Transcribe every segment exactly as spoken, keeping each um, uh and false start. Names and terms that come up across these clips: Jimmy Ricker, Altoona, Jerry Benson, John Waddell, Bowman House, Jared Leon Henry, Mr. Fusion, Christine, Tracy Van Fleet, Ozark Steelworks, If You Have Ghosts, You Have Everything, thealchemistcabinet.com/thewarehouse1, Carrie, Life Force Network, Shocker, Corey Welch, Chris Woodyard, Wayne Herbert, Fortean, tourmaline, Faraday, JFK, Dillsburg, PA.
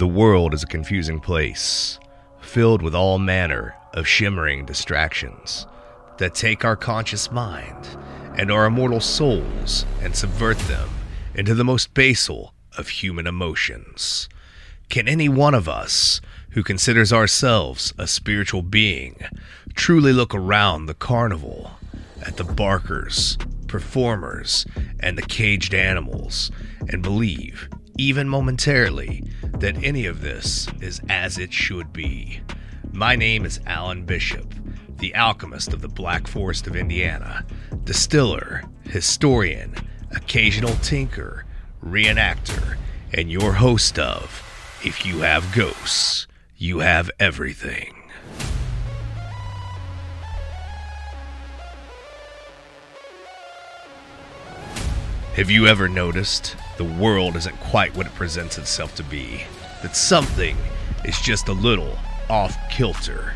The world is a confusing place, filled with all manner of shimmering distractions that take our conscious mind and our immortal souls and subvert them into the most basal of human emotions. Can any one of us who considers ourselves a spiritual being truly look around the carnival at the barkers, performers, and the caged animals and believe, even momentarily, that any of this is as it should be? My name is Alan Bishop, the alchemist of the Black Forest of Indiana, distiller, historian, occasional tinker, reenactor, and your host of If You Have Ghosts, You Have Everything. Have you ever noticed the world isn't quite what it presents itself to be? That something is just a little off-kilter,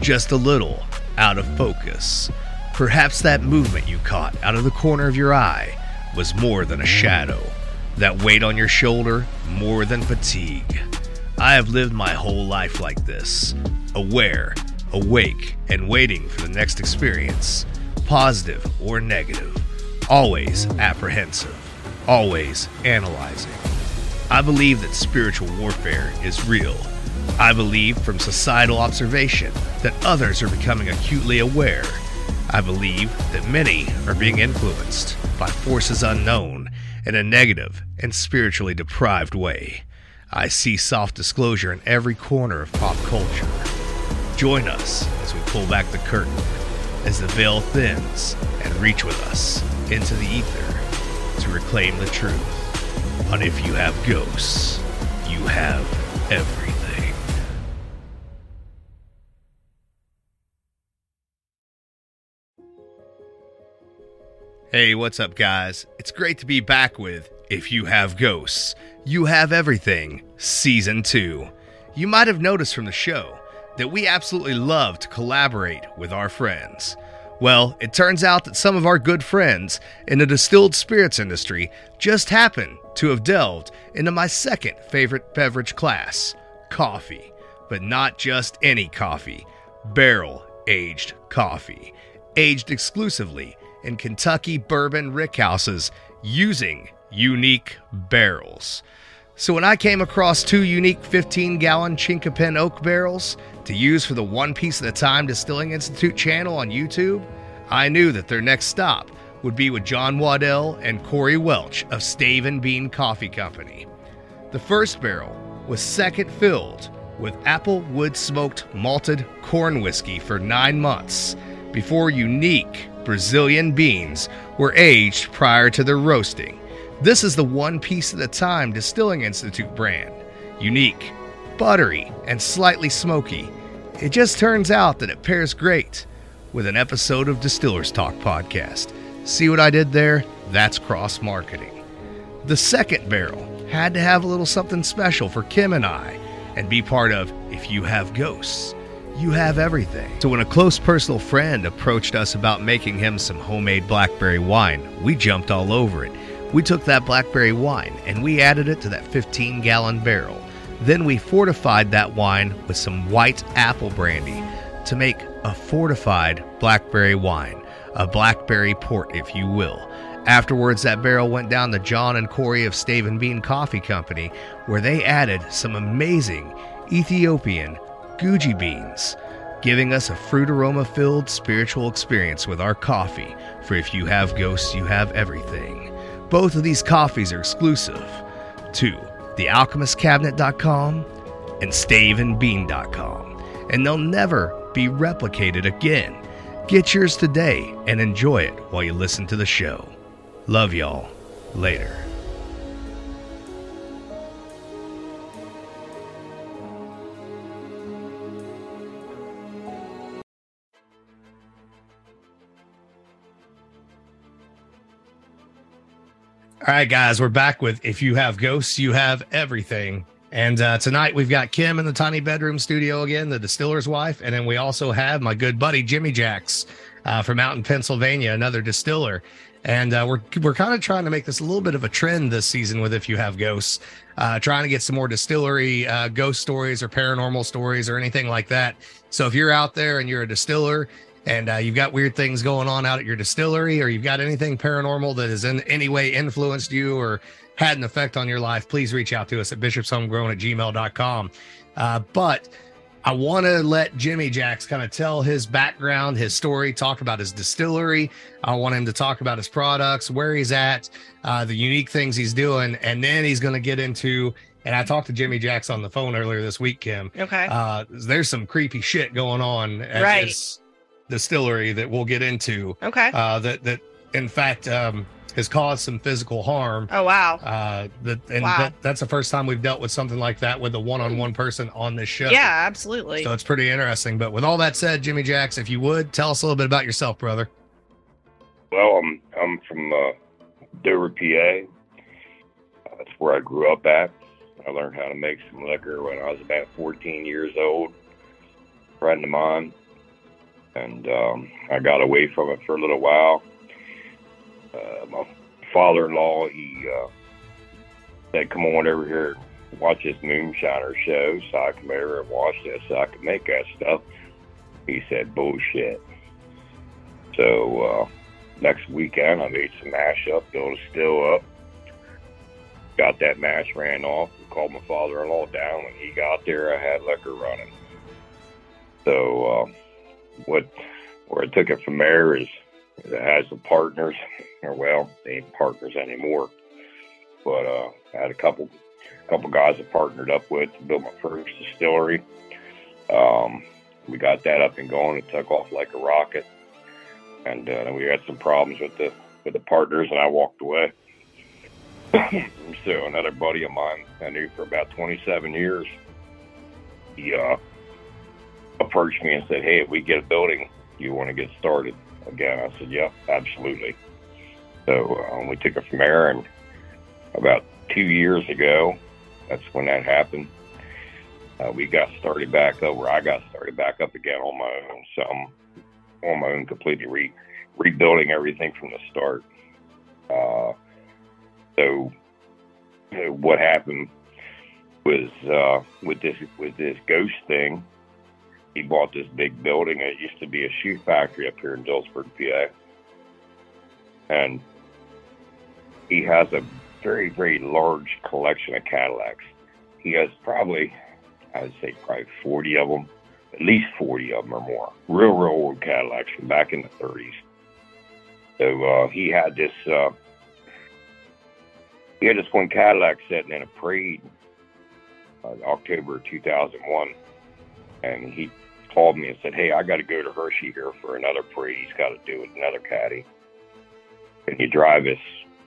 just a little out of focus. Perhaps that movement you caught out of the corner of your eye was more than a shadow, that weight on your shoulder more than fatigue. I have lived my whole life like this, aware, awake, and waiting for the next experience, positive or negative. Always apprehensive, always analyzing. I believe that spiritual warfare is real. I believe from societal observation that others are becoming acutely aware. I believe that many are being influenced by forces unknown in a negative and spiritually deprived way. I see soft disclosure in every corner of pop culture. Join us as we pull back the curtain, as the veil thins, and reach with us into the ether to reclaim the truth on If You Have Ghosts, You Have Everything. Hey, what's up, guys? It's great to be back with If You Have Ghosts, You Have Everything, Season two. You might have noticed from the show that we absolutely love to collaborate with our friends. Well, it turns out that some of our good friends in the distilled spirits industry just happen to have delved into my second favorite beverage class, coffee. But not just any coffee, barrel-aged coffee, aged exclusively in Kentucky bourbon rickhouses using unique barrels. So when I came across two unique fifteen-gallon Chinkapin oak barrels to use for the One Piece at a Time Distilling Institute channel on YouTube, I knew that their next stop would be with John Waddell and Corey Welch of Stave and Bean Coffee Company. The first barrel was second filled with apple wood-smoked malted corn whiskey for nine months before unique Brazilian beans were aged prior to their roasting. This is the One Piece at a Time Distilling Institute brand. Unique, buttery, and slightly smoky. It just turns out that it pairs great with an episode of Distiller's Talk Podcast. See what I did there? That's cross-marketing. The second barrel had to have a little something special for Kim and I and be part of If You Have Ghosts, You Have Everything. So when a close personal friend approached us about making him some homemade blackberry wine, we jumped all over it. We took that blackberry wine and we added it to that fifteen-gallon barrel. Then we fortified that wine with some white apple brandy to make a fortified blackberry wine, a blackberry port, if you will. Afterwards, that barrel went down to John and Corey of Stave and Bean Coffee Company, where they added some amazing Ethiopian goji beans, giving us a fruit aroma-filled spiritual experience with our coffee for If You Have Ghosts, You Have Everything. Both of these coffees are exclusive to the alchemist cabinet dot com and stave and bean dot com, and they'll never be replicated again. Get yours today and enjoy it while you listen to the show. Love y'all. Later. All right, guys, we're back with If You Have Ghosts, You Have Everything. And uh, tonight we've got Kim in the tiny bedroom studio again, the distiller's wife. And then we also have my good buddy, Jimmy Jaxx, uh, from out in Pennsylvania, another distiller. And uh, we're we're kind of trying to make this a little bit of a trend this season with If You Have Ghosts, uh, trying to get some more distillery uh, ghost stories or paranormal stories or anything like that. So if you're out there and you're a distiller and uh, you've got weird things going on out at your distillery, or you've got anything paranormal that has in any way influenced you or had an effect on your life, please reach out to us at bishops homegrown at gmail dot com. Uh, but I want to let Jimmy Jaxx kind of tell his background, his story, talk about his distillery. I want him to talk about his products, where he's at, uh, the unique things he's doing. And then he's going to get into, and I talked to Jimmy Jaxx on the phone earlier this week, Kim. Okay. Uh, there's some creepy shit going on at right. his distillery that we'll get into. Okay. Uh, that, that in fact, um, has caused some physical harm. Oh, wow. Uh, that, and wow. That, that's the first time we've dealt with something like that with a one-on-one person on this show. Yeah, absolutely. So it's pretty interesting. But with all that said, Jimmy Jaxx, if you would, tell us a little bit about yourself, brother. Well, I'm, I'm from uh, Dover, P A. Uh, that's where I grew up at. I learned how to make some liquor when I was about fourteen years old. Friend of mine. And um, I got away from it for a little while. Uh, my father-in-law, he uh, said, come on over here, watch this moonshiner show, so I come over and watch this, so I can make that stuff. He said, bullshit. So uh, next weekend, I made some mash up, built a still up, got that mash ran off, and called my father-in-law down. When he got there, I had liquor running. So uh, what where I took it from there is, it has some partners, or well, they ain't partners anymore. But uh, I had a couple, couple guys I partnered up with to build my first distillery. Um, we got that up and going. It took off like a rocket, and uh, we had some problems with the with the partners, and I walked away. So another buddy of mine I knew for about twenty-seven years, he uh, approached me and said, "Hey, if we get a building, you want to get started?" Again, I said, yep, absolutely. So um, we took it from there, and about two years ago, that's when that happened. Uh, we got started back up, where I got started back up again on my own. So I'm on my own, completely re- rebuilding everything from the start. Uh, so you know, what happened was uh, with this with this ghost thing, he bought this big building. It used to be a shoe factory up here in Dillsburg, P A. And he has a very, very large collection of Cadillacs. He has probably, I would say probably forty of them, at least forty of them or more. Real, real old Cadillacs from back in the thirties. So uh, he had this, uh, he had this one Cadillac sitting in a parade uh, in October of two thousand one. And he called me and said, hey, I got to go to Hershey here for another parade. He's got to do with another caddy. And you drive this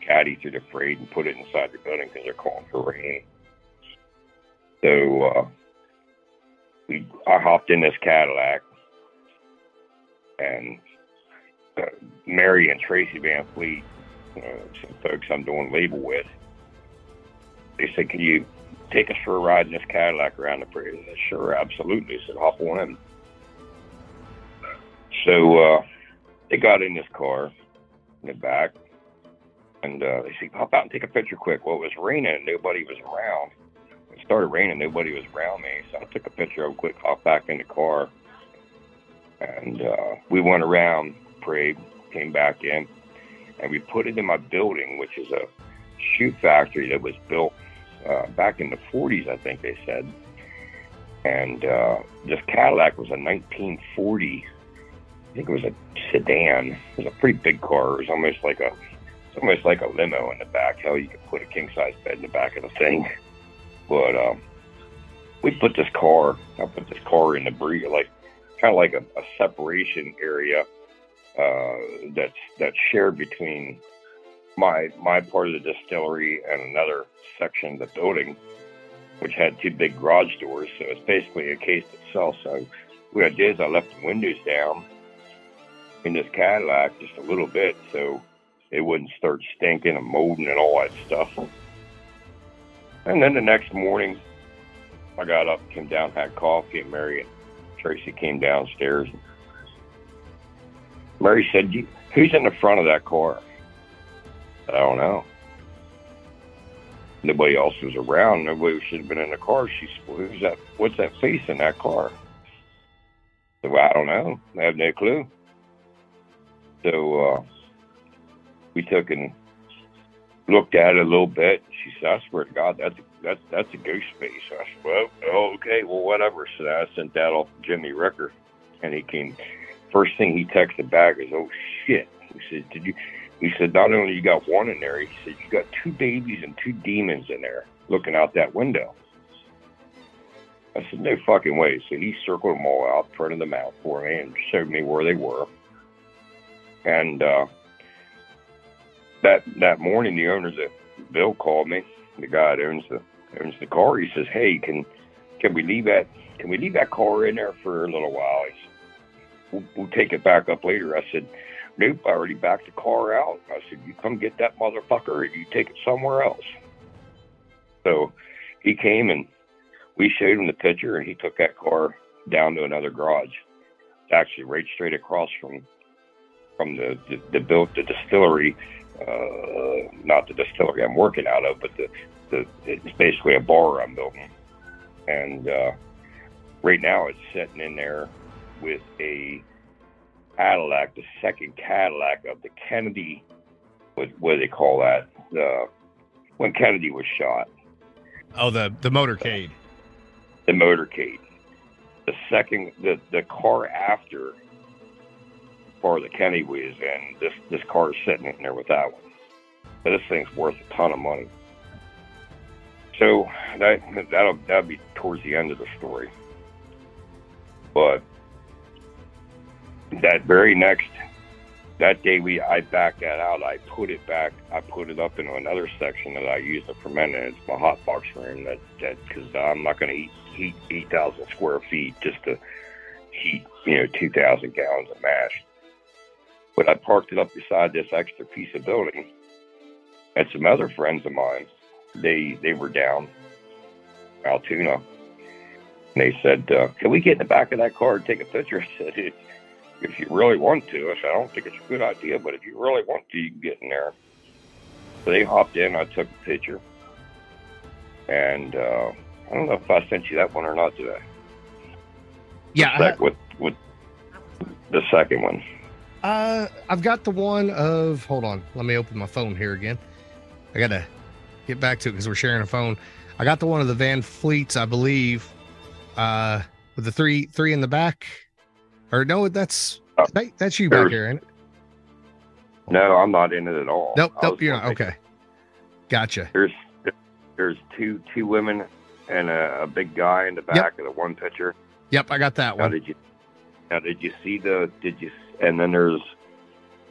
caddy through the parade and put it inside the building because they're calling for rain. So uh, we, I hopped in this Cadillac, and uh, Mary and Tracy Van Fleet, uh, some folks I'm doing label with, they said, can you take us for a ride in this Cadillac around the parade? I said, sure, absolutely. I said, hop on in. So uh, they got in this car in the back, and uh, they said, hop out and take a picture quick. Well, it was raining and nobody was around. It started raining, nobody was around me. So I took a picture of them quick, hopped back in the car. And uh, we went around the parade, came back in, and we put it in my building, which is a shoe factory that was built Uh, back in the forties, I think they said. And uh, this Cadillac was a nineteen forty, I think it was a sedan. It was a pretty big car. It was almost like a, almost like a limo in the back. Hell, you could put a king-size bed in the back of the thing. But um, we put this car, I put this car in the breeze, like kind of like a, a separation area uh, that's that's shared between my my part of the distillery and another section of the building, which had two big garage doors. So it's basically a case itself. So what I did is I left the windows down in this Cadillac just a little bit so it wouldn't start stinking and molding and all that stuff. And then the next morning, I got up, came down, had coffee, and Mary and Tracy came downstairs. Mary said, who's in the front of that car? I don't know. Nobody else was around. Nobody should have been in the car. She's, who's that? What's that face in that car? So I don't know. I have no clue. So uh, we took and looked at it a little bit. She said, "I swear to God, that's a, that's that's a ghost face." I said, "Well, oh, okay, well, whatever." So I sent that off to Jimmy Ricker, and he came. First thing he texted back is, "Oh shit!" He said, "Did you?" He said, "Not only you got one in there," he said, "you got two babies and two demons in there looking out that window." I said, "No fucking way." So he circled them all out, printed them out for me, and showed me where they were. And uh, that that morning, the owner, Bill, called me. The guy that owns the owns the car. He says, "Hey, can can we leave that can we leave that car in there for a little while?" He said, we'll, "We'll take it back up later." I said, "Nope, I already backed the car out." I said, "You come get that motherfucker and you take it somewhere else." So he came and we showed him the picture, and he took that car down to another garage. It's actually right straight across from from the the, the built the distillery, uh, not the distillery I'm working out of, but the, the it's basically a bar I'm building. And uh, right now it's sitting in there with a Cadillac, the second Cadillac of the Kennedy, what, what do they call that? The, when Kennedy was shot. Oh, the, the motorcade. The, the motorcade. The second, the, the car after, car the Kennedy was in, this, this car is sitting in there with that one. But this thing's worth a ton of money. So that, that'll, that'll be towards the end of the story. But that very next, that day we, I backed that out. I put it back. I put it up into another section that I use to ferment in. It's my hot box room. That that because I'm not going to heat heat eight thousand square feet just to heat, you know, two thousand gallons of mash. But I parked it up beside this extra piece of building, and some other friends of mine, they they were down Altoona, and they said, uh, "Can we get in the back of that car and take a picture?" I said, "It's, if you really want to." I said, "I don't think it's a good idea, but if you really want to, you can get in there." So they hopped in. I took a picture. And uh, I don't know if I sent you that one or not today. Yeah. The sec- with, with the second one. Uh, I've got the one of, hold on. Let me open my phone here again. I got to get back to it because we're sharing a phone. I got the one of the Van Fleets, I believe, uh, with the three, three in the back. Or no, that's uh, that, that's you back here, ain't it? No, I'm not in it at all. Nope, nope, you're not. Okay, gotcha. There's there's two two women and a, a big guy in the back yep. of the one picture. Yep, I got that now one. Did you? Now, did you see the? Did you? And then there's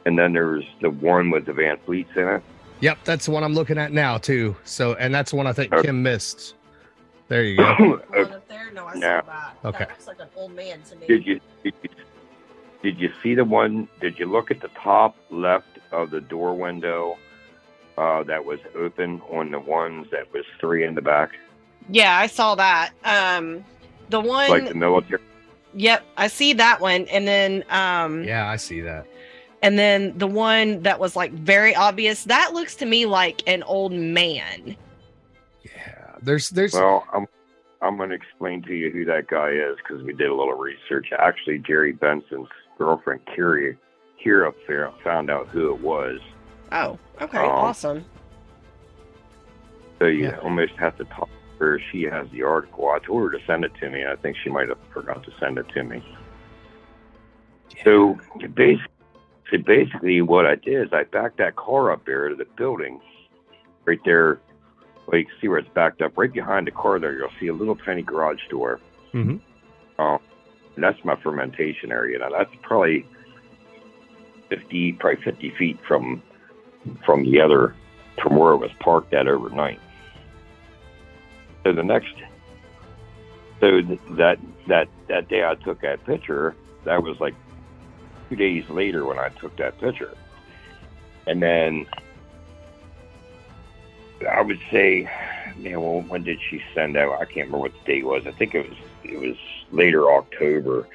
and then there's the one with the Van Fleets in it. Yep, that's the one I'm looking at now too. So, and that's the one I think okay. Kim missed. There you go. Okay. No, I no. Okay. That looks like an old man to me. Did you, did you did you see the one? Did you look at the top left of the door window uh, that was open on the ones that was three in the back? Yeah, I saw that. Um, the one like the military. Yep, I see that one, and then um, yeah, I see that. And then the one that was like very obvious. That looks to me like an old man. There's, there's. Well, I'm, I'm going to explain to you who that guy is because we did a little research. Actually, Jerry Benson's girlfriend, Carrie, here up there, found out who it was. Oh, okay, um, awesome. So you yeah. almost have to talk to her. She has the article. I told her to send it to me. I think she might have forgot to send it to me. Yeah. So basically, so basically, what I did is I backed that car up there to the building, right there. Well, you can see where it's backed up. Right behind the car there, you'll see a little tiny garage door. Mm-hmm. Uh, and that's my fermentation area. Now, that's probably fifty, probably fifty feet from from the other, from where it was parked at overnight. So the next, so that that that day I took that picture, that was like two days later when I took that picture. And then I would say, yeah, well, when did she send out? I can't remember what the date was. I think it was it was later October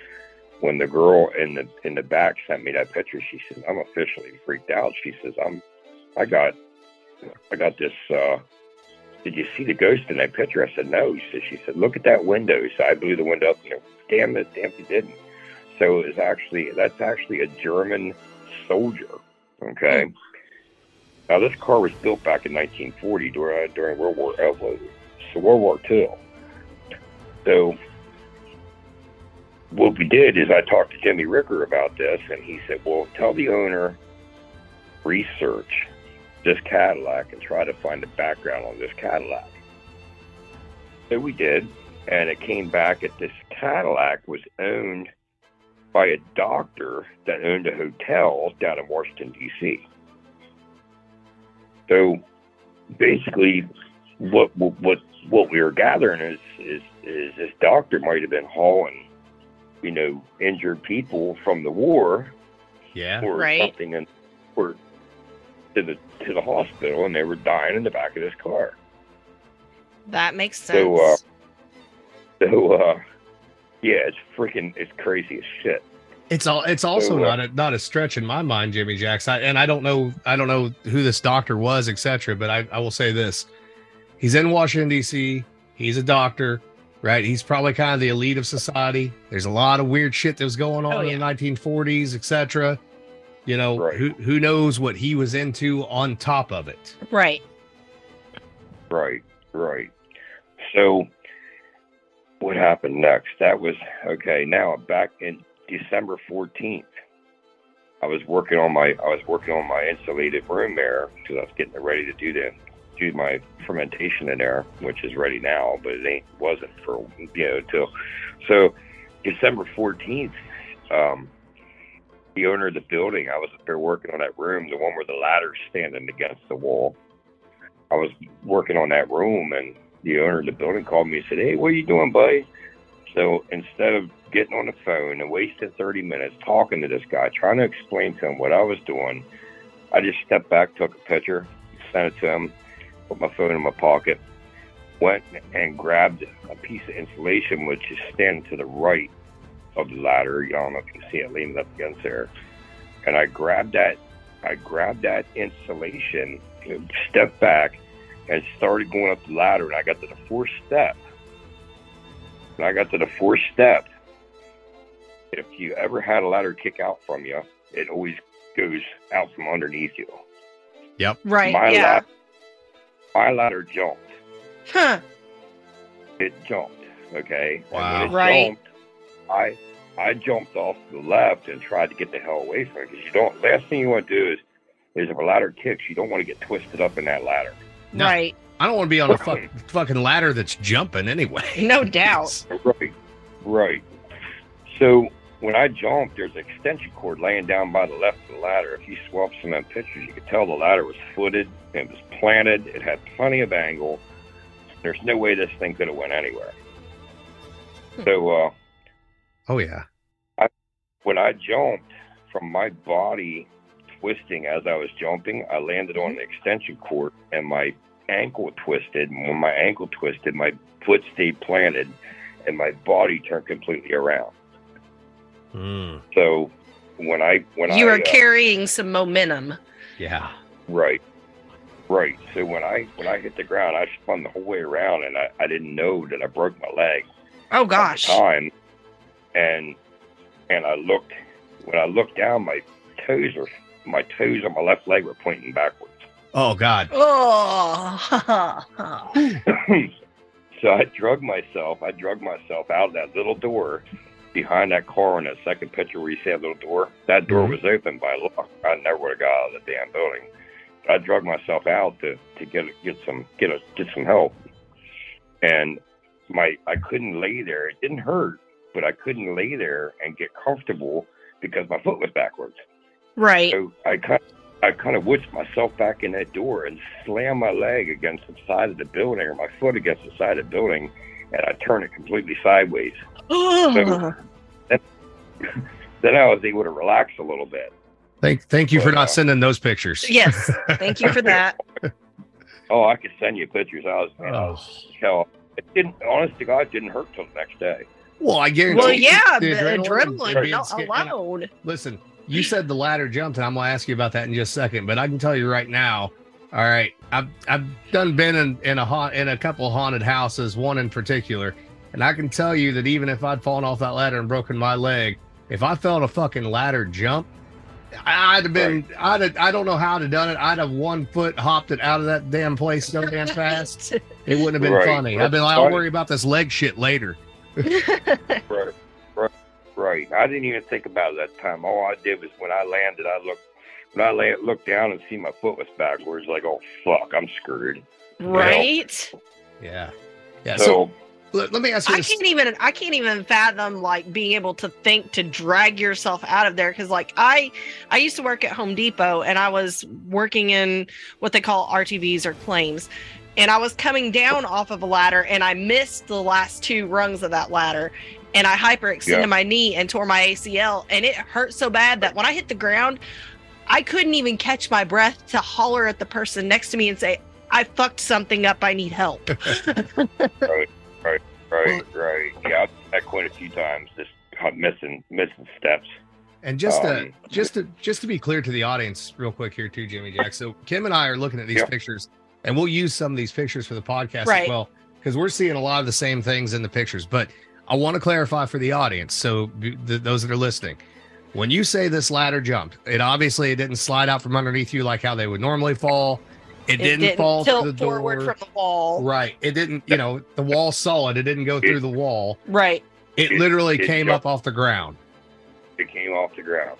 when the girl in the in the back sent me that picture. She said, "I'm officially freaked out." She says, "I'm, I got I got this, uh, did you see the ghost in that picture? I said, no. So she said, look at that window. So I blew the window up, you know, damn it, damn you didn't. So it was actually, that's actually a German soldier, okay? Mm. Now, this car was built back in nineteen forty during, during World War uh, so World War Two. So what we did is I talked to Jimmy Ricker about this, and he said, well, tell the owner, research this Cadillac and try to find the background on this Cadillac. So we did, and it came back that this Cadillac was owned by a doctor that owned a hotel down in Washington, D C So basically, what what what we were gathering is is is this doctor might have been hauling, you know, injured people from the war, yeah, or right. something, and or to the to the hospital, and they were dying in the back of this car. That makes sense. So, uh, so uh, yeah, it's freaking it's crazy as shit. It's all. It's also so, uh, not a not a stretch in my mind, Jimmy Jaxx. I, and I don't know. I don't know who this doctor was, et cetera. But I, I will say this: he's in Washington D C. He's a doctor, right? He's probably kind of the elite of society. There's a lot of weird shit that was going on oh, yeah. in the nineteen forties, et cetera. You know, right. who who knows what he was into on top of it? Right. Right. Right. So, what happened next? That was okay. Now back in December fourteenth, I was working on my I was working on my insulated room there because I was getting it ready to do the do my fermentation in there, which is ready now, but it ain't wasn't for you know till so December fourteenth. Um, the owner of the building, I was up there working on that room, the one where the ladder's standing against the wall. I was working on that room, and the owner of the building called me and said, "Hey, what are you doing, buddy?" So instead of getting on the phone and wasting thirty minutes talking to this guy, trying to explain to him what I was doing, I just stepped back, took a picture, sent it to him, put my phone in my pocket, went and grabbed a piece of insulation, which is standing to the right of the ladder. You don't know if you can see it leaning up against there. And I grabbed that, I grabbed that insulation, stepped back, and started going up the ladder. And I got to the fourth step. And I got to the fourth step. If you ever had a ladder kick out from you, it always goes out from underneath you. Yep. Right. My yeah. Ladder, my ladder jumped. Huh. It jumped. Okay. Wow. And when it right. jumped, I I jumped off to the left and tried to get the hell away from it, because you don't. Last thing you want to do is is if a ladder kicks, you don't want to get twisted up in that ladder. No, right. I don't want to be on a fuck, fucking ladder that's jumping anyway. No doubt. Right. Right. So. When I jumped, there's an extension cord laying down by the left of the ladder. If you swap some of them pictures, you could tell the ladder was footed and was planted. It had plenty of angle. There's no way this thing could have went anywhere. So, uh... Oh, yeah. I, when I jumped, from my body twisting as I was jumping, I landed on the extension cord, and my ankle twisted. And when my ankle twisted, my foot stayed planted, and my body turned completely around. Mm. So when I when you I you were uh, carrying some momentum, yeah, right, right. So when I when I hit the ground, I spun the whole way around, and I, I didn't know that I broke my leg. Oh gosh! At the time, and and I looked when I looked down, my toes were my toes on my left leg were pointing backwards. Oh God! Oh. So I drug myself. I drug myself out of that little door. Behind that car on that second picture where you see that little door, that door was open by luck. I never would have got out of the damn building. I drug myself out to, to get get some get a, get some help, and my I couldn't lay there. It didn't hurt, but I couldn't lay there and get comfortable because my foot was backwards. Right. So I kind I kind of whisked myself back in that door and slammed my leg against the side of the building, or my foot against the side of the building, and I turned it completely sideways. So, then, then I was able to relax a little bit. Thank, thank you so, for not uh, sending those pictures. Yes, thank you for that. Oh, I could send you pictures. I was, you know, oh. hell, it didn't. Honest to God, it didn't hurt till the next day. Well, I guarantee. Well, yeah, the adrenaline, adrenaline right. alone. Listen, you said the ladder jumped, and I'm going to ask you about that in just a second. But I can tell you right now. All right, I've I've done been in, in a haunt in a couple haunted houses, one in particular, and I can tell you that even if I'd fallen off that ladder and broken my leg, if I felt a fucking ladder jump, I'd have been right. I'd have, I don't know how to done it. I'd have one foot hopped it out of that damn place so damn fast. It wouldn't have been right. funny. That's I've been like, funny. I'll worry about this leg shit later. right, right, right. I didn't even think about it that time. All I did was when I landed, I looked. When I lay, looked down and see my foot was backwards, like, oh, fuck, I'm screwed. Right? You know? Yeah. Yeah. So, so let, let me ask you I this. Can't even, I can't even fathom, like, being able to think to drag yourself out of there. Because, like, I I used to work at Home Depot, and I was working in what they call R T Vs or claims. And I was coming down off of a ladder, and I missed the last two rungs of that ladder. And I hyperextended yeah. my knee and tore my A C L. And it hurt so bad that when I hit the ground, I couldn't even catch my breath to holler at the person next to me and say, I fucked something up. I need help. right, right, right, right. Yeah, I've quit a few times, just missing missing steps. And just um, to just to just to be clear to the audience real quick here too, Jimmy Jaxx. So Kim and I are looking at these yeah. pictures, and we'll use some of these pictures for the podcast right. as well, because we're seeing a lot of the same things in the pictures. But I want to clarify for the audience, so th- those that are listening. When you say this ladder jumped, it obviously it didn't slide out from underneath you like how they would normally fall. It, it didn't, didn't fall tilt to the forward door. From the wall. Right. It didn't, you know, the wall saw it. It didn't go through the wall. Right. It, it literally it came jumped. up off the ground. It came off the ground.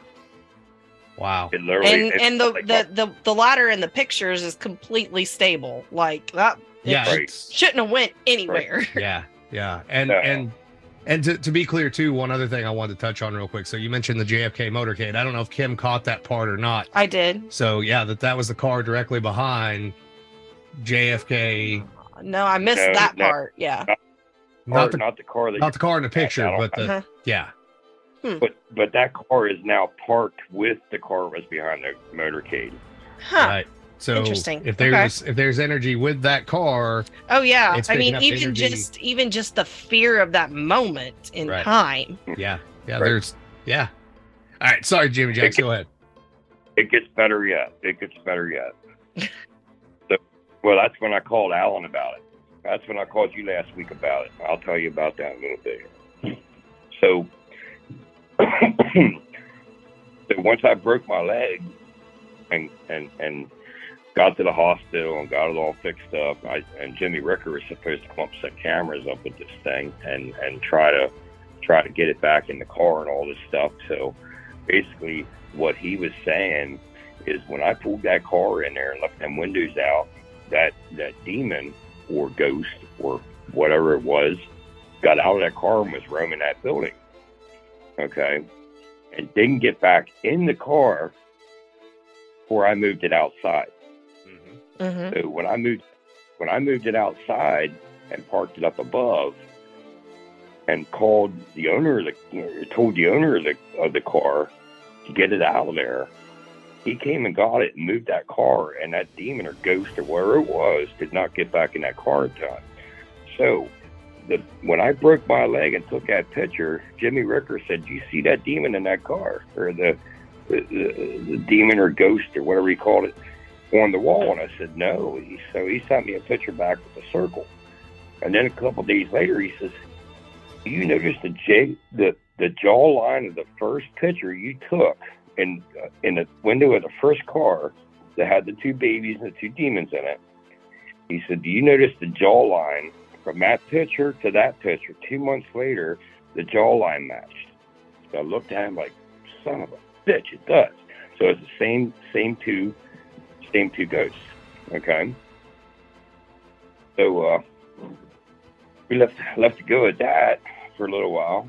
Wow. It literally, and it and the, like the, the, the ladder in the pictures is completely stable. Like that yeah, it shouldn't have went anywhere. Right. Yeah. Yeah. And no. and And to, to be clear, too, one other thing I wanted to touch on real quick. So you mentioned the J F K motorcade. I don't know if Kim caught that part or not. I did. So, yeah, that, that was the car directly behind J F K. No, I missed no, that no, part. Yeah. Not, not, the, not the car. That not the car in the picture, but the, uh-huh. yeah. Hmm. But but that car is now parked with the car that was behind the motorcade. Huh. Right. So interesting. If there's okay. if there's energy with that car, oh yeah, I mean even energy. just even just the fear of that moment in right. time. Yeah, yeah. Right. There's yeah. All right, sorry, Jimmy Jaxx. Go ahead. It gets better yet. It gets better yet. so, well, that's when I called Alan about it. That's when I called you last week about it. I'll tell you about that in a little bit. So, so once I broke my leg, and and and. got to the hospital and got it all fixed up. I, and Jimmy Ricker was supposed to come up set cameras up with this thing and, and try to try to get it back in the car and all this stuff. So basically what he was saying is when I pulled that car in there and left them windows out, that, that demon or ghost or whatever it was got out of that car and was roaming that building. Okay. And didn't get back in the car before I moved it outside. Mm-hmm. So when I moved, when I moved it outside and parked it up above, and called the owner of the, told the owner of the of the car to get it out of there, he came and got it and moved that car, and that demon or ghost or whatever it was did not get back in that car in time. So the when I broke my leg and took that picture, Jimmy Ricker said, "Do you see that demon in that car, or the the, the, the demon or ghost or whatever he called it?" on the wall, and I said no. He, so he sent me a picture back with a circle, and then a couple of days later he says, "You notice the j the the jawline of the first picture you took in uh, in the window of the first car that had the two babies and the two demons in it." He said, "Do you notice the jawline from that picture to that picture? Two months later, the jawline matched." So I looked at him like, "Son of a bitch, it does." So it's the same same two. Same two ghosts. Okay. So uh, we left left to go at that for a little while.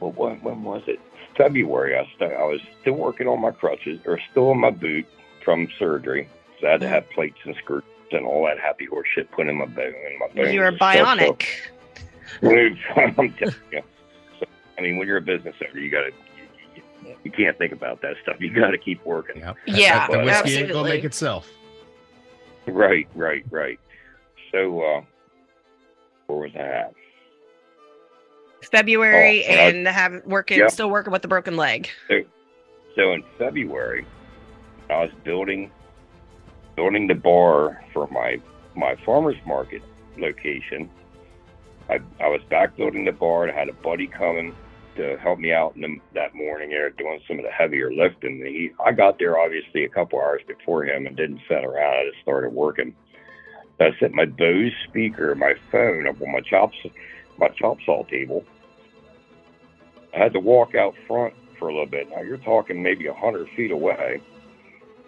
Well, when, when was it? February. I st- I was still working on my crutches, or still in my boot from surgery. So I had to have plates and screws and all that happy horse shit put in my bone. In my bone. You were bionic. So, you, so, I mean, when you're a business owner, you got to. You can't think about that stuff. You got to keep working. Yep. Yeah, but, the whiskey ain't gonna make itself. Right, right, right. So, uh, where was I at? February, oh, and I, have working, yep. still working with the broken leg. So, so in February, I was building owning the bar for my my farmer's market location. I, I was back building the bar, and I had a buddy coming to help me out in the, that morning there, doing some of the heavier lifting. He, I got there obviously a couple hours before him and didn't sit around. I just started working. So I set my Bose speaker, my phone up on my chop, my chop saw table. I had to walk out front for a little bit. Now you're talking maybe one hundred feet away,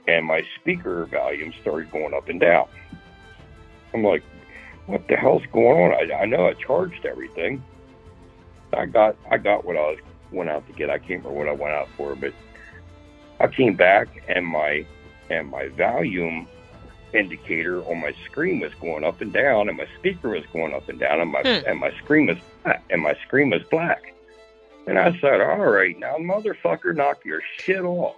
and my speaker volume started going up and down. I'm like, what the hell's going on? I, I know I charged everything. I got I got what I was went out to get. I can't remember what I went out for, but I came back and my and my volume indicator on my screen was going up and down, and my speaker was going up and down, and my hmm. and my screen was black, and my screen was black. And I said, all right, now motherfucker, knock your shit off.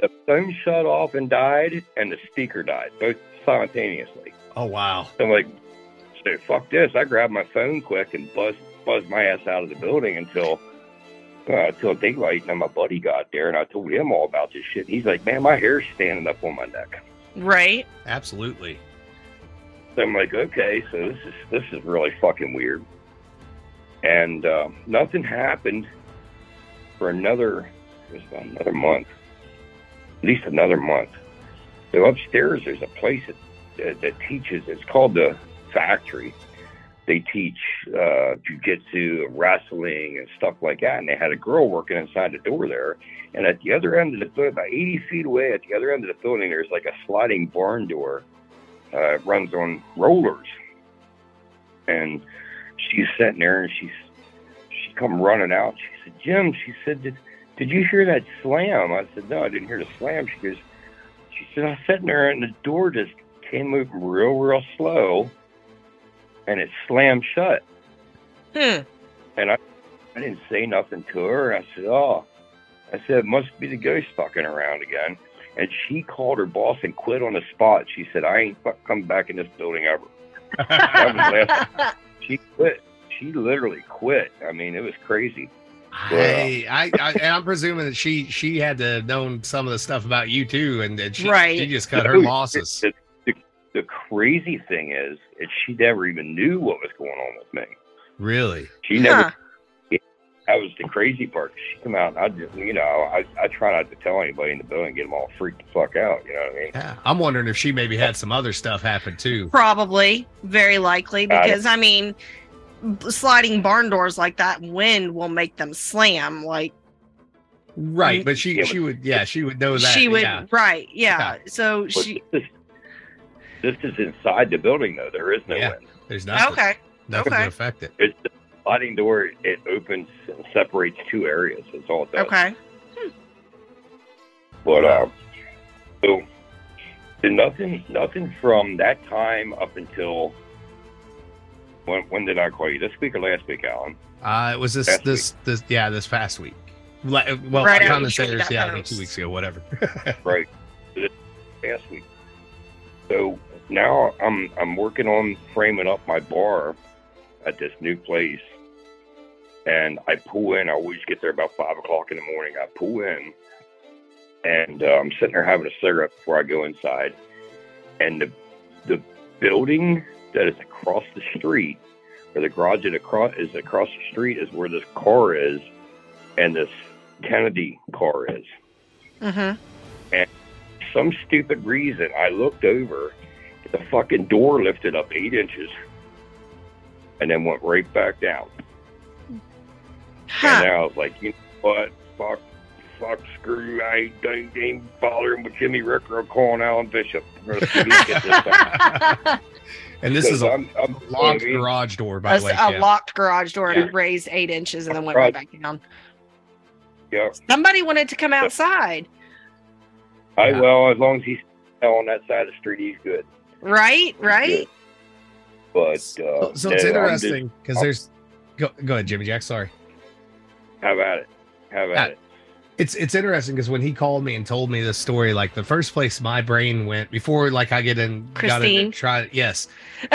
The phone shut off and died, and the speaker died, both simultaneously. Oh wow! So I'm like, so fuck this. I grabbed my phone quick and buzzed buzzed my ass out of the building until uh, until daylight. And my buddy got there, and I told him all about this shit. He's like, man, my hair's standing up on my neck. Right. Absolutely. So I'm like, okay, so this is this is really fucking weird. And uh, nothing happened for another just another month, at least another month. So upstairs, there's a place that, that, that teaches. It's called the Factory. They teach uh, jujitsu, wrestling, and stuff like that. And they had a girl working inside the door there. And at the other end of the building, about eighty feet away, at the other end of the building, there's like a sliding barn door. Uh, it runs on rollers. And she's sitting there, and she's she come running out. She said, "Jim," she said, "did did you hear that slam?" I said, "No, I didn't hear the slam." She goes. She said, I was sitting there, and the door just came open real, real slow, and it slammed shut. Hmm. And I, I didn't say nothing to her. I said, oh. I said, it must be the ghost fucking around again. And she called her boss and quit on the spot. She said, I ain't fuck coming back in this building ever. That was last time. She quit. She literally quit. I mean, it was crazy. Hey, I, I, I, I'm presuming that she she had to have known some of the stuff about you too, and that she, right. she just cut her losses. The, the, the crazy thing is, is, she never even knew what was going on with me. Really? She never. Huh. Yeah, that was the crazy part. She come out, and I just, you know, I, I try not to tell anybody in the building, and get them all freaked the fuck out. You know what I mean? Yeah. I'm wondering if she maybe had some other stuff happen too. Probably, very likely, because I, I mean. sliding barn doors like that, wind will make them slam, like right but she yeah, she would yeah she would know that she would yeah. right yeah, yeah. so but she this is, this is inside the building though, there is no yeah, wind, there's nothing okay nothing okay. to affect it. It's the sliding door, it opens and separates two areas, that's all it does. Okay hmm. But um so nothing nothing from that time up until When, when did I call you? This week or last week, Alan? Uh, it was this, this, this, this, yeah, this past week. Well, right on the Saturdays, yeah, like two weeks ago, whatever. Right, this past week. So now I'm I'm working on framing up my bar at this new place, and I pull in. I always get there about five o'clock in the morning. I pull in, and uh, I'm sitting there having a cigarette before I go inside, and the the building. That is across the street, or the garage is across, is across the street is where this car is, and this Kennedy car is. Uh-huh. And some stupid reason, I looked over, the fucking door lifted up eight inches, and then went right back down. Huh. And I was like, you know what, fuck, fuck, screw, I ain't, ain't bothering with Jimmy Ricker. I'm calling Alan Bishop. I'm gonna get this time. And this is a I'm, I'm locked I mean, garage door, by the way. A yeah. locked garage door, and yeah. raised eight inches and then went right back down. Yeah. Somebody wanted to come outside. I yeah. Well, as long as he's on that side of the street, he's good. Right, right. Good. But uh, so, so it's interesting because there's. Go, go ahead, Jimmy Jaxx. Sorry. How about it? How about uh, it? It's it's interesting because when he called me and told me this story, like the first place my brain went before, like I get in, Christine. got in, and tried, yes,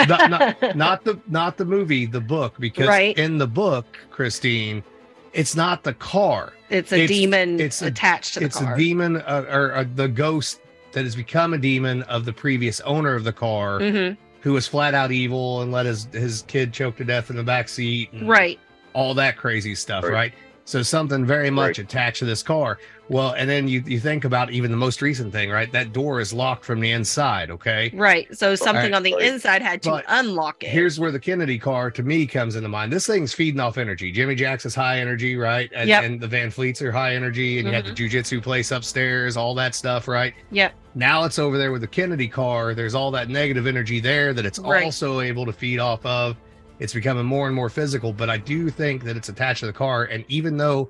not, not, not the not the movie, the book, because right. in the book, Christine, it's not the car, it's a it's, demon it's attached a, to the it's car. It's a demon uh, or, or the ghost that has become a demon of the previous owner of the car, mm-hmm. who was flat out evil and let his, his kid choke to death in the backseat. Right. All that crazy stuff, right? right? So something very much right. attached to this car. Well, and then you, you think about even the most recent thing, right? That door is locked from the inside, okay? Right. So something right. on the right. inside had to but unlock it. Here's where the Kennedy car, to me, comes into mind. This thing's feeding off energy. Jimmy Jaxx is high energy, right? And, yep. and the Van Fleets are high energy. And mm-hmm. you had the jujitsu place upstairs, all that stuff, right? Yep. Now it's over there with the Kennedy car. There's all that negative energy there that it's right. also able to feed off of. It's becoming more and more physical, but I do think that it's attached to the car. And even though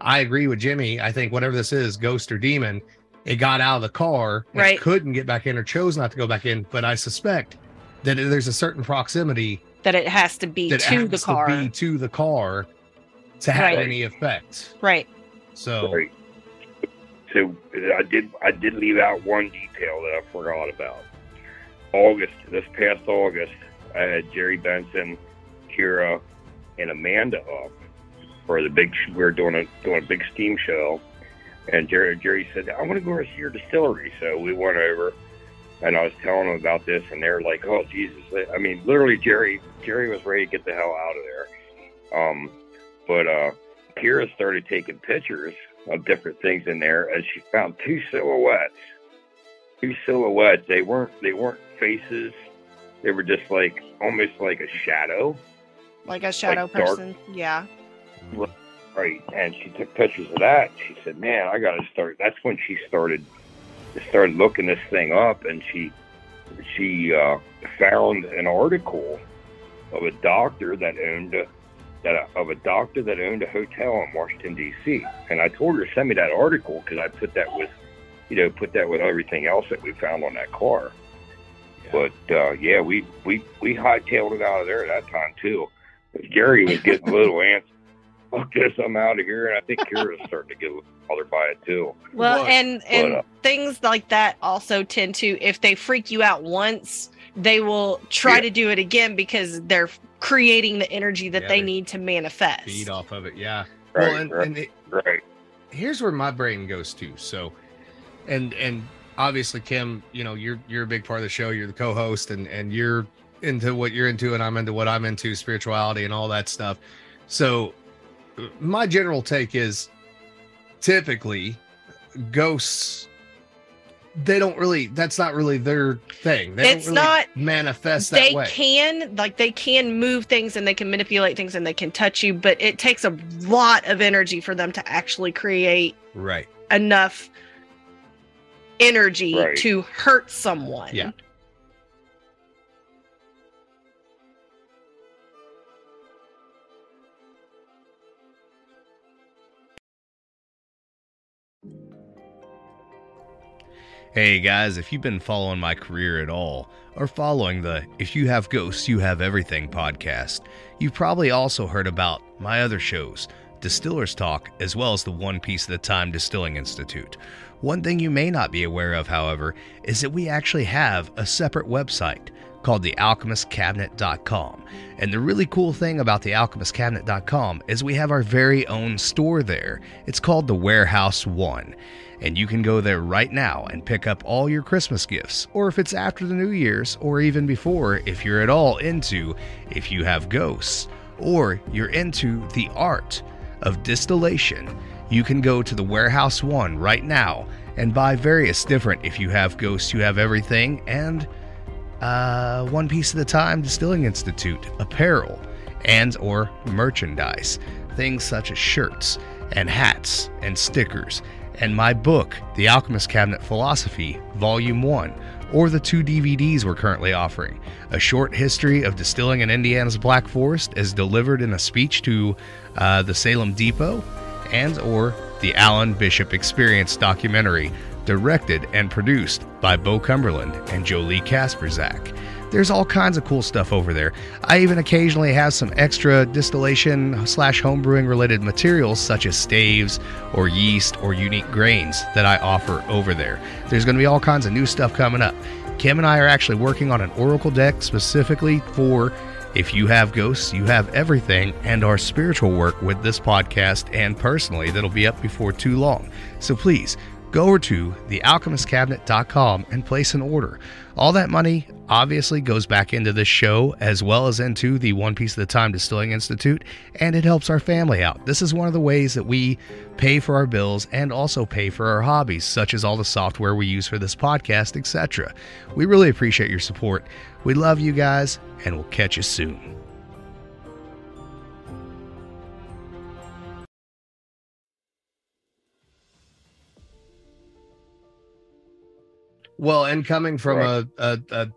I agree with Jimmy, I think whatever this is, ghost or demon, it got out of the car, right. couldn't get back in or chose not to go back in. But I suspect that there's a certain proximity that it has to be that to has the to car, be to the car, to have right. any effect. Right. So, right. so I did. I did leave out one detail that I forgot about. August, this past August, I had Jerry Benson, Kira, and Amanda up for the big. We were doing a doing a big steam show, and Jerry Jerry said, "I want to go over to your distillery." So we went over, and I was telling them about this, and they're like, "Oh Jesus!" I mean, literally, Jerry Jerry was ready to get the hell out of there. Um, but uh, Kira started taking pictures of different things in there, and she found two silhouettes. Two silhouettes. They weren't they weren't faces. They were just like almost like a shadow. Like a shadow like person, dark. Yeah. Right, and she took pictures of that. She said, "Man, I gotta start." That's when she started started looking this thing up, and she she uh, found an article of a doctor that owned a, that a, of a doctor that owned a hotel in Washington D C And I told her to send me that article because I put that with you know put that with everything else that we found on that car. But uh, yeah, we, we, we hightailed it out of there at that time too. Jerry was getting a little antsy. Fuck this, I'm out of here. And I think Kira's starting to get a little bothered by it too. Well, but, and and but, uh, things like that also tend to, if they freak you out once, they will try yeah. to do it again because they're creating the energy that yeah, they need to manifest. Feed off of it, yeah. Right, well, and, right, and it, right. Here's where my brain goes to. So, and and. Obviously, Kim, you know, you're you're a big part of the show. You're the co-host, and and you're into what you're into, and I'm into what I'm into, spirituality and all that stuff. So my general take is typically ghosts, they don't really, that's not really their thing. They it's don't really not manifest that they way. They can, like, they can move things and they can manipulate things and they can touch you, but it takes a lot of energy for them to actually create right. enough energy right. to hurt someone. Yeah. Hey guys, if you've been following my career at all, or following the If You Have Ghosts, You Have Everything podcast, you've probably also heard about my other shows, Distiller's Talk, as well as the One Piece at a Time Distilling Institute. One thing you may not be aware of, however, is that we actually have a separate website called the alchemist cabinet dot com. And the really cool thing about the alchemist cabinet dot com is we have our very own store there. It's called the warehouse one. And you can go there right now and pick up all your Christmas gifts, or if it's after the New Year's, or even before, if you're at all into If You Have Ghosts, or you're into the art of distillation. You can go to the Warehouse One right now and buy various different If You Have Ghosts, You Have Everything, and uh, One Piece at a Time Distilling Institute apparel and or merchandise. Things such as shirts and hats and stickers and my book, The Alchemist Cabinet Philosophy, Volume one, or the two D V Ds we're currently offering. A Short History of Distilling in Indiana's Black Forest is delivered in a speech to uh, the Salem Depot, and or the Alan Bishop Experience documentary, directed and produced by Bo Cumberland and Jolie Kasperzak. There's all kinds of cool stuff over there. I even occasionally have some extra distillation slash homebrewing related materials such as staves or yeast or unique grains that I offer over there. There's going to be all kinds of new stuff coming up. Kim and I are actually working on an oracle deck specifically for If You Have Ghosts, You Have Everything, and our spiritual work with this podcast and personally that'll be up before too long. So please go over to the alchemist cabinet dot com and place an order. All that money obviously goes back into this show as well as into the One Piece at a Time Distilling Institute, and it helps our family out. This is one of the ways that we pay for our bills and also pay for our hobbies, such as all the software we use for this podcast, et cetera. We really appreciate your support. We love you guys, and we'll catch you soon. Well, and coming from a, a, a,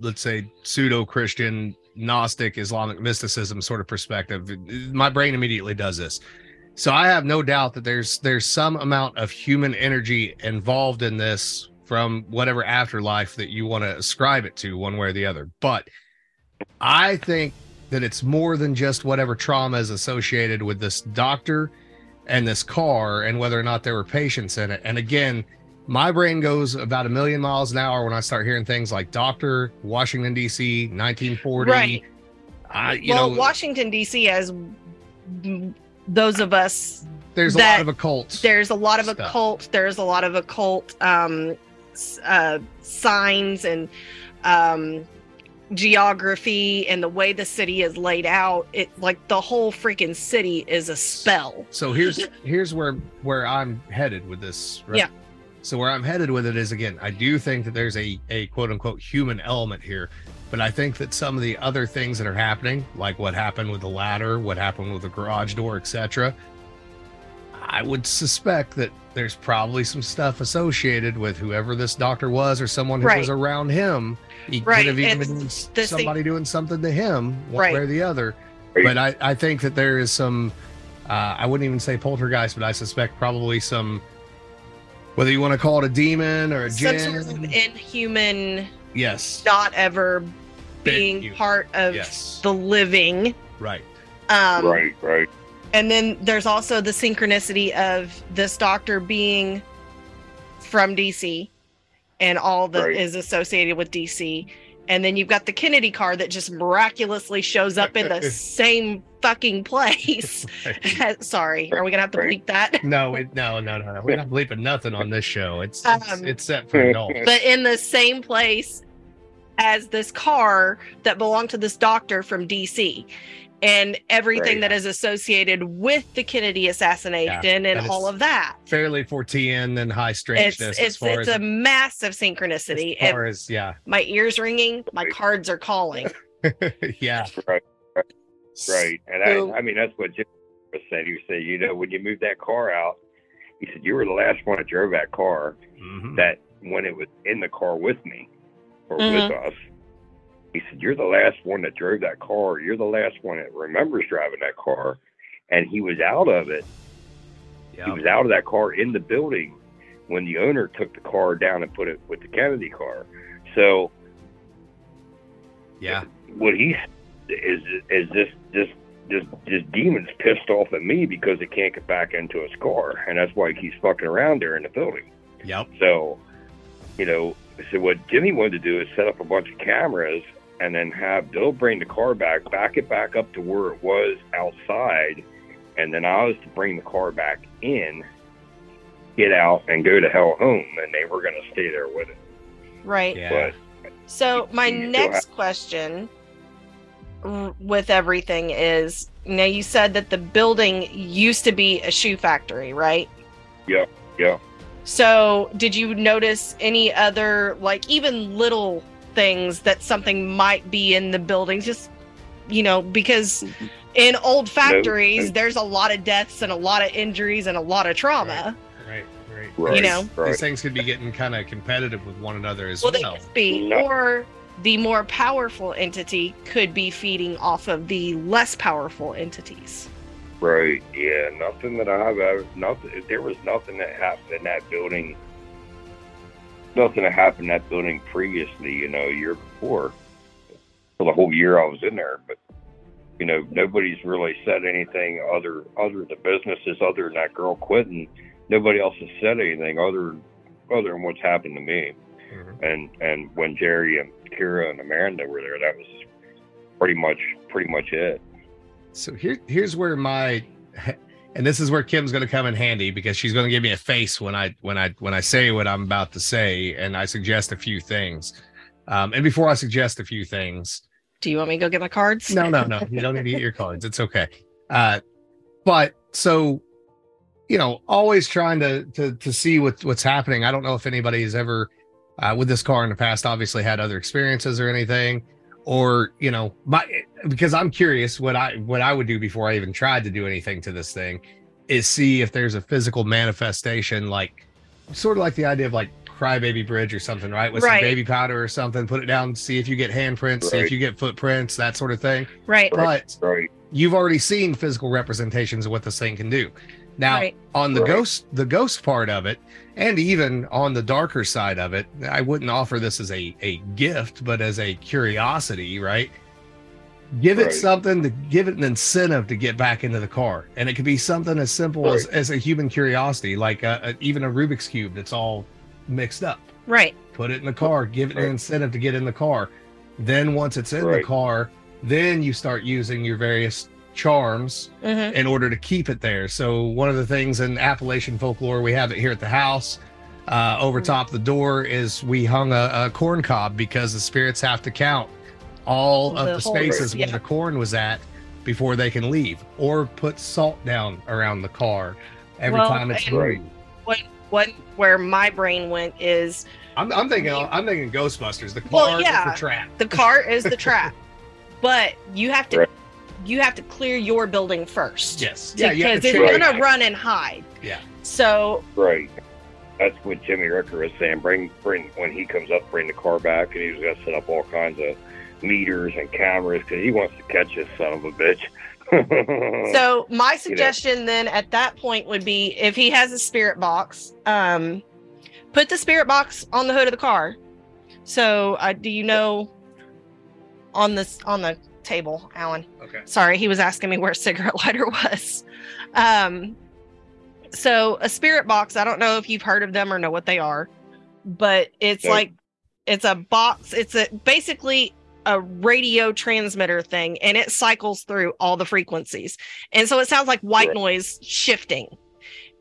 let's say, pseudo-Christian, Gnostic, Islamic mysticism sort of perspective, my brain immediately does this. So I have no doubt that there's there's some amount of human energy involved in this from whatever afterlife that you want to ascribe it to one way or the other. But I think that it's more than just whatever trauma is associated with this doctor and this car and whether or not there were patients in it. And again, my brain goes about a million miles an hour when I start hearing things like doctor, Washington, D C, nineteen forty. Right. I, you well, know, Washington, D C, as those of us... There's a lot of occult. There's a lot of stuff. occult. There's a lot of occult um, uh, signs and um, geography and the way the city is laid out. It like the whole freaking city is a spell. So here's here's where, where I'm headed with this. Right? Yeah. So where I'm headed with it is, again, I do think that there's a, a quote-unquote human element here, but I think that some of the other things that are happening, like what happened with the ladder, what happened with the garage door, et cetera, I would suspect that there's probably some stuff associated with whoever this doctor was or someone who right. was around him. He right. could have even been somebody thing. doing something to him, one right. way or the other. But I, I think that there is some, uh, I wouldn't even say poltergeist, but I suspect probably some... Whether you want to call it a demon or a jinn. Some sort of inhuman, yes. not ever being you. part of yes. the living. Right. Um, right, right. And then there's also the synchronicity of this doctor being from D C and all that right. is associated with D C. And then you've got the Kennedy car that just miraculously shows up in the same fucking place. Right. Sorry, are we gonna have to bleep that? No, it, no, no, no, no. We're not bleeping nothing on this show. It's um, it's, it's set for adults. But in the same place as this car that belonged to this doctor from D C, and everything right. that is associated with the Kennedy assassination yeah, and all of that. Fairly Fortean and high strangeness. It's, it's, as far it's as a massive synchronicity. As far as, yeah. My ears ringing, my cards are calling. yeah. Right, right, right. And so, I, I mean, that's what Jim said. He said, you know, when you moved that car out, he said, you were the last one that drove that car mm-hmm. that when it was in the car with me or mm-hmm. with us. He said, you're the last one that drove that car. You're the last one that remembers driving that car. And he was out of it. Yep. He was out of that car in the building when the owner took the car down and put it with the Kennedy car. So, yeah, what he is is this this this this demon's pissed off at me because it can't get back into his car, and that's why he's fucking around there in the building. Yep. So, you know, so what Jimmy wanted to do is set up a bunch of cameras. And then have Bill bring the car back, back it back up to where it was outside, and then I was to bring the car back in, get out, and go to hell home, and they were going to stay there with it. Right. Yeah. But so my next have- question with everything is, now you said that the building used to be a shoe factory, right? Yeah, yeah. So did you notice any other, like even little things that something might be in the building, just, you know, because in old factories no. there's a lot of deaths and a lot of injuries and a lot of trauma. Right, right, right. right you know, right. These things could be getting kind of competitive with one another as well. Well, they could be, no. or the more powerful entity could be feeding off of the less powerful entities. Right. Yeah. Nothing that I've ever. Nothing. There was nothing that happened in that building. Nothing that happened in that building previously, you know, a year before, for the whole year I was in there. But, you know, nobody's really said anything other other than the businesses, other than that girl quitting. Nobody else has said anything other other than what's happened to me. Mm-hmm. And and when Jerry and Kira and Amanda were there, that was pretty much pretty much it. So here here's where my And this is where Kim's going to come in handy, because she's going to give me a face when I when I when I say what I'm about to say, and I suggest a few things. Um, and before I suggest a few things, do you want me to go get my cards? No, no, no. You don't need to get your cards. It's okay. Uh, but so, you know, always trying to to to see what what's happening. I don't know if anybody has ever uh, with this car in the past, obviously had other experiences or anything, or you know, my. Because I'm curious what I what I would do before I even tried to do anything to this thing is see if there's a physical manifestation, like sort of like the idea of like Crybaby Bridge or something, right? With right. some baby powder or something, put it down, see if you get handprints, right. see if you get footprints, that sort of thing. Right. But right. you've already seen physical representations of what this thing can do. Now right. on the right. ghost the ghost part of it, and even on the darker side of it, I wouldn't offer this as a, a gift, but as a curiosity, right? Give it right. something to give it an incentive to get back into the car. And it could be something as simple right. as, as a human curiosity, like a, a, even a Rubik's Cube that's all mixed up. Right. Put it in the car. Give it right. an incentive to get in the car. Then once it's in right. the car, then you start using your various charms mm-hmm. in order to keep it there. So one of the things in Appalachian folklore, we have it here at the house. Uh, over mm-hmm. top the door is we hung a, a corn cob because the spirits have to count all of the, the spaces yeah. where the corn was at before they can leave, or put salt down around the car every well, time it's moved. What what where my brain went is I'm, I'm thinking you, I'm thinking Ghostbusters. The car well, yeah, is the trap. The car is the trap. But you have to right. you have to clear your building first. Yes. Because yeah, it's right. gonna run and hide. Yeah. So right. that's what Jimmy Ricker was saying. Bring bring when he comes up, bring the car back, and he was gonna set up all kinds of meters and cameras because he wants to catch this son of a bitch. So my suggestion you know. then at that point would be, if he has a spirit box, um put the spirit box on the hood of the car. So uh, do you know on this on the table, Alan? Okay. Sorry, he was asking me where a cigarette lighter was. Um so a spirit box, I don't know if you've heard of them or know what they are, but it's no. like it's a box. It's a basically a radio transmitter thing, and it cycles through all the frequencies. And so it sounds like white right. noise shifting.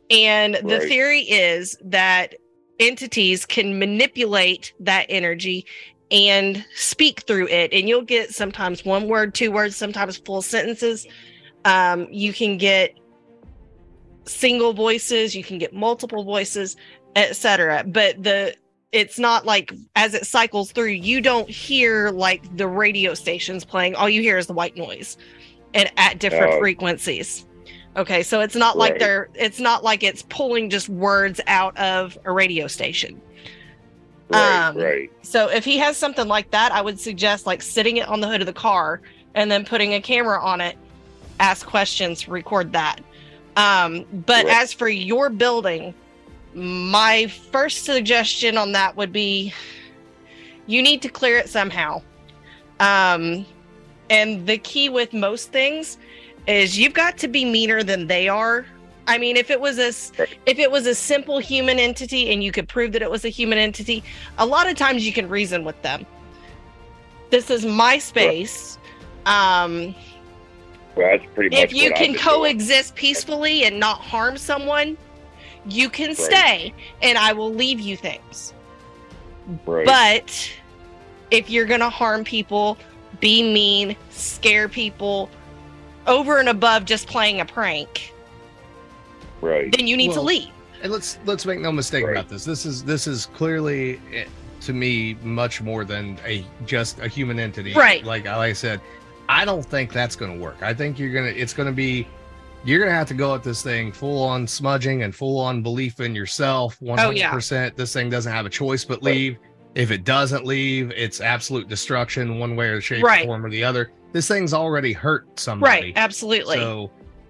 And right. the theory is that entities can manipulate that energy and speak through it. And you'll get sometimes one word, two words, sometimes full sentences. Um, you can get single voices, you can get multiple voices, et cetera. But the It's not like as it cycles through, you don't hear like the radio stations playing. All you hear is the white noise and at different uh, frequencies. Okay. So it's not right. like they're, it's not like it's pulling just words out of a radio station. Right, um, right. So if he has something like that, I would suggest like sitting it on the hood of the car and then putting a camera on it, ask questions, record that. Um, but right. as for your building, my first suggestion on that would be you need to clear it somehow. Um, and the key with most things is you've got to be meaner than they are. I mean, if it was a, if it was a simple human entity and you could prove that it was a human entity, a lot of times you can reason with them. This is my space. Um, well, that's pretty much if you can coexist peacefully and not harm someone, you can right. stay, and I will leave you things. Right. But if you're going to harm people, be mean, scare people, over and above just playing a prank, right? Then you need well, to leave. And let's let's make no mistake right. about this. This is this is clearly, to me, much more than a just a human entity. Right. Like, like I said, I don't think that's going to work. I think you're gonna. It's going to be. You're going to have to go at this thing full on smudging and full on belief in yourself. one hundred percent. Oh, yeah. This thing doesn't have a choice but leave. Right. If it doesn't leave, it's absolute destruction one way or shape right. or form or the other. This thing's already hurt somebody. Right, absolutely. So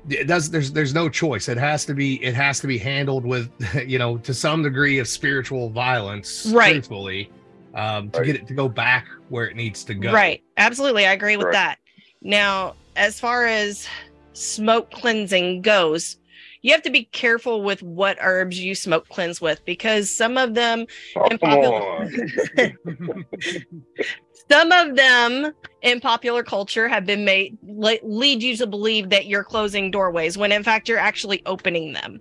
it does, there's there's no choice. It has to be it has to be handled with, you know, to some degree of spiritual violence, right. truthfully, um, to right. get it to go back where it needs to go. Right. Absolutely. I agree with right. that. Now, as far as smoke cleansing goes, you have to be careful with what herbs you smoke cleanse with, because some of them oh, in popular some of them in popular culture have been made lead you to believe that you're closing doorways when in fact you're actually opening them.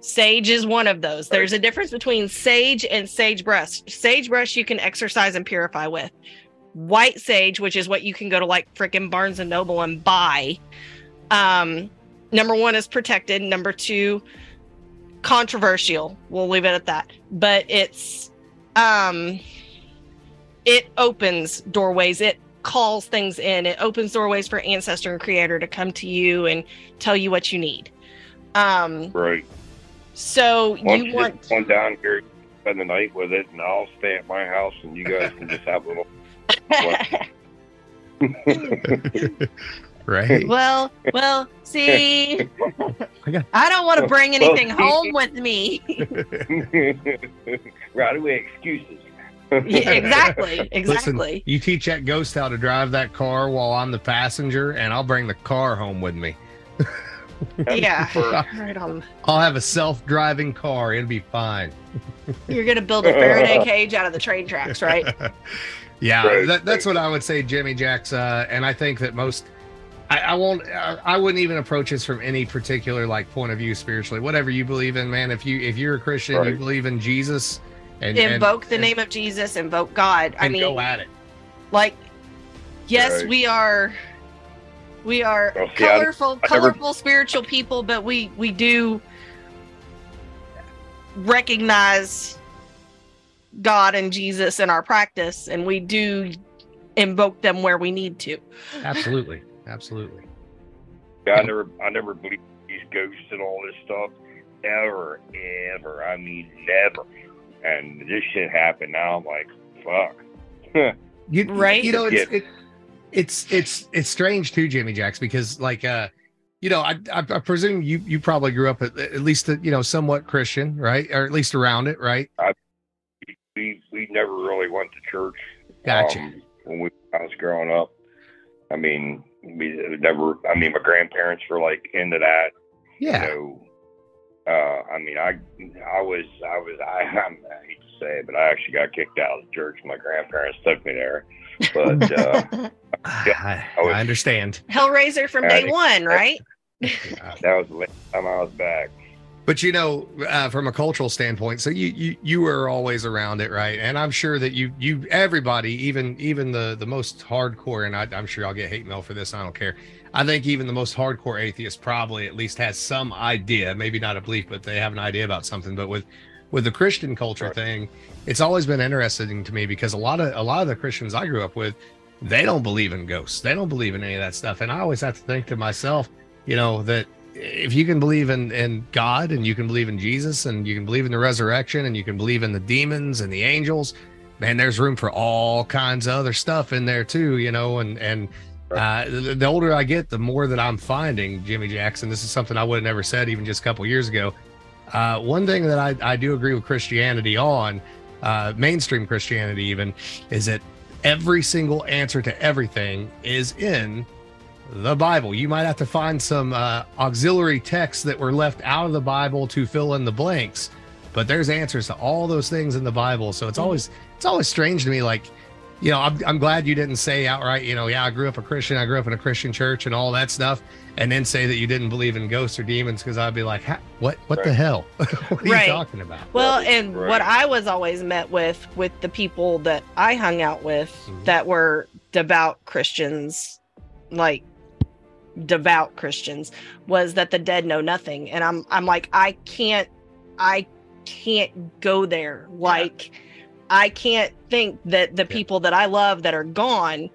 Sage is one of those. There's a difference between sage and sagebrush. Sagebrush you can exercise and purify with. White sage, which is what you can go to like freaking Barnes and Noble and buy, um number one is protected, number two controversial, we'll leave it at that, but it's um it opens doorways, it calls things in, it opens doorways for ancestor and creator to come to you and tell you what you need. Um right so Once you want one down here, spend the night with it, and I'll stay at my house and you guys can just have a little right. Well, well, see, I don't want to bring anything home with me. Right away, excuses. Yeah, exactly. Exactly. Listen, you teach that ghost how to drive that car while I'm the passenger, and I'll bring the car home with me. Yeah. Right on. I'll have a self-driving car. It'll be fine. You're going to build a Faraday cage out of the train tracks, right? Yeah, right, that, that's right. What I would say, Jimmy Jaxx, uh, and I think that most, I, I won't, I, I wouldn't even approach this from any particular like point of view spiritually. Whatever you believe in, man. If you if you're a Christian, right. You believe in Jesus, and invoke and, the and, name of Jesus, invoke God. I mean, go at it. Like, yes, right. we are, we are well, see, colorful, I, I colorful never... spiritual people, but we we do recognize God and Jesus in our practice, and we do invoke them where we need to. Absolutely, absolutely. Yeah, I never, I never believed these ghosts and all this stuff, ever, ever. I mean, never. And this shit happened. Now I'm like, fuck. you, right? You know, it's it, it's it's it's strange too, Jimmy Jaxx, because like, uh, you know, I I, I presume you you probably grew up at, at least you know somewhat Christian, right, or at least around it, right? I, We, we never really went to church. Gotcha. Um, when, we, when I was growing up, I mean, we never. I mean, my grandparents were like into that. Yeah. So, uh, I mean, I, I was, I was, I, I hate to say it, but I actually got kicked out of the church. My grandparents took me there, but uh, yeah, I, was, I understand. Hellraiser from day I, one, right? That was the last time I was back. But, you know, uh, from a cultural standpoint, so you, you you were always around it, right? And I'm sure that you, you everybody, even even the, the most hardcore, and I, I'm sure I'll get hate mail for this, I don't care. I think even the most hardcore atheist probably at least has some idea, maybe not a belief, but they have an idea about something. But with, with the Christian culture right. thing, it's always been interesting to me because a lot of a lot of the Christians I grew up with, they don't believe in ghosts. They don't believe in any of that stuff. And I always have to think to myself, you know, that if you can believe in, in God and you can believe in Jesus and you can believe in the resurrection and you can believe in the demons and the angels, man, there's room for all kinds of other stuff in there too, you know, and, and uh, the, the older I get, the more that I'm finding, Jimmy Jaxx, this is something I would have never said even just a couple years ago. Uh, one thing that I, I do agree with Christianity on, uh, mainstream Christianity even, is that every single answer to everything is in the Bible. You might have to find some uh, auxiliary texts that were left out of the Bible to fill in the blanks, but there's answers to all those things in the Bible. So it's always it's always strange to me. Like, you know, I'm, I'm glad you didn't say outright, you know, yeah, I grew up a Christian, I grew up in a Christian church and all that stuff, and then say that you didn't believe in ghosts or demons, because I'd be like, what what right. the hell? What are right. you talking about? Well, and right. what I was always met with with the people that I hung out with mm-hmm. that were devout Christians, like devout Christians, was that the dead know nothing. And I'm I'm like, I can't I can't go there. Like, I can't think that the yeah. people that I love that are gone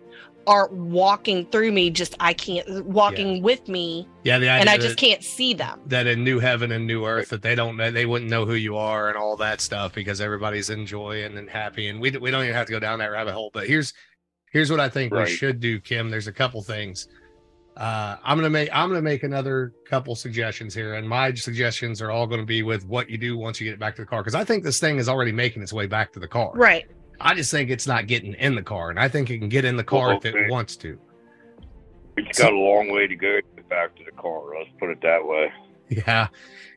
are walking through me, just I can't walking yeah. with me. Yeah, the idea and I just that, can't see them. That in new heaven and new earth that they don't know, they wouldn't know who you are and all that stuff, because everybody's in joy and, and happy. And we we don't even have to go down that rabbit hole. But here's here's what I think right. we should do, Kim. There's a couple things. Uh, I'm gonna make I'm gonna make another couple suggestions here, and my suggestions are all going to be with what you do once you get it back to the car, because I think this thing is already making its way back to the car. Right. I just think it's not getting in the car, and I think it can get in the car well, okay. if it wants to. It's so, got a long way to go to get back to the car. Let's put it that way. Yeah.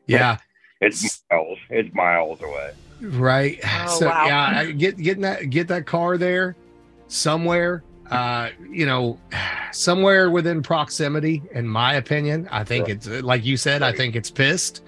Yeah. It's miles. It's miles away. Right. Oh, so wow. yeah, get getting that get that car there somewhere. Uh, you know, somewhere within proximity. In my opinion, I think right. it's like you said. Right. I think it's pissed.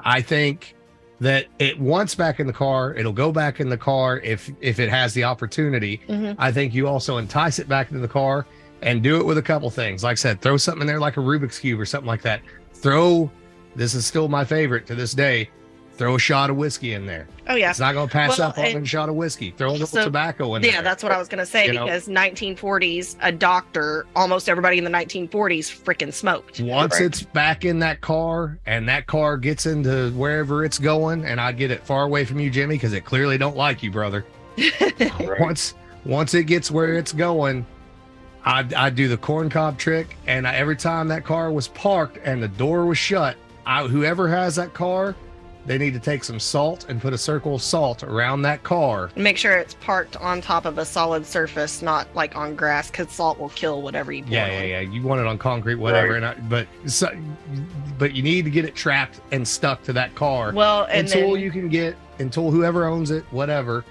I think that it wants back in the car. It'll go back in the car if if it has the opportunity. Mm-hmm. I think you also entice it back into the car and do it with a couple things. Like I said, throw something in there like a Rubik's Cube or something like that. Throw. This is still my favorite to this day. Throw a shot of whiskey in there. Oh, yeah. It's not going to pass well, up on a shot of whiskey. Throw a little so, tobacco in yeah, there. Yeah, that's what I was going to say, you because know? nineteen forties, a doctor, almost everybody in the nineteen forties freaking smoked. Once right. it's back in that car and that car gets into wherever it's going, and I get it far away from you, Jimmy, because it clearly don't like you, brother. right. Once once it gets where it's going, I, I do the corncob trick, and I, every time that car was parked and the door was shut, I, whoever has that car... they need to take some salt and put a circle of salt around that car. Make sure it's parked on top of a solid surface, not like on grass, because salt will kill whatever you. Yeah, yeah, on. yeah. You want it on concrete, whatever. Right. And I, but so, but you need to get it trapped and stuck to that car. Well, and until then, you can get until whoever owns it, whatever,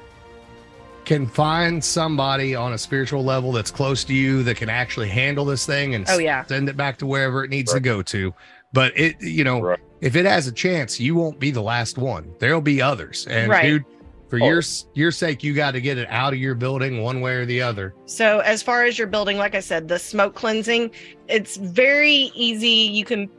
can find somebody on a spiritual level that's close to you that can actually handle this thing and oh, yeah. send it back to wherever it needs right. to go to. But it, you know, right. if it has a chance, you won't be the last one. There'll be others. And right. dude, for oh. your your sake, you got to get it out of your building one way or the other. So as far as your building, like I said, the smoke cleansing, it's very easy. You can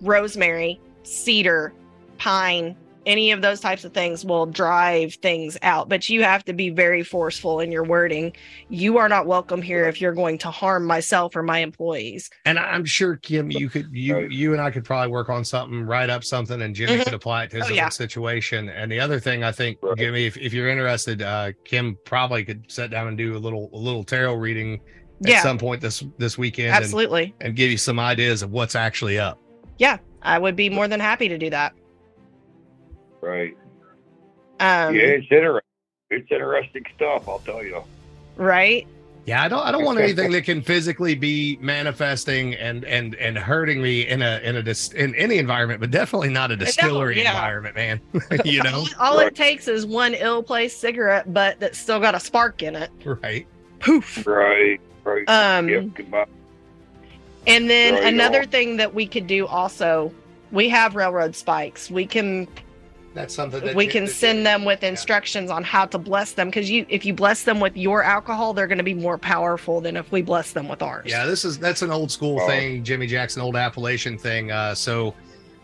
rosemary, cedar, pine, any of those types of things will drive things out, but you have to be very forceful in your wording. You are not welcome here if you're going to harm myself or my employees. And I'm sure, Kim, you could, you, you and I could probably work on something, write up something, and Jimmy mm-hmm. could apply it to his oh, own yeah. situation. And the other thing I think, right. Jimmy, if, if you're interested, uh, Kim probably could sit down and do a little, a little tarot reading at yeah. some point this, this weekend. Absolutely. And, and give you some ideas of what's actually up. Yeah. I would be more than happy to do that. Right. Um, yeah, it's interesting. It's interesting stuff, I'll tell you. Right. Yeah, I don't. I don't want anything that can physically be manifesting and and and hurting me in a in a dis, in any environment, but definitely not a distillery yeah. environment, man. you know, all right. it takes is one ill-placed cigarette butt that's still got a spark in it. Right. Poof. Right. Right. Um. Yep, goodbye. And then right another on. thing that we could do also, we have railroad spikes. We can. That's something that we can send them with instructions yeah. on how to bless them, because you if you bless them with your alcohol, they're going to be more powerful than if we bless them with ours. Yeah, this is that's an old school oh. thing, Jimmy Jackson, old Appalachian thing. Uh, so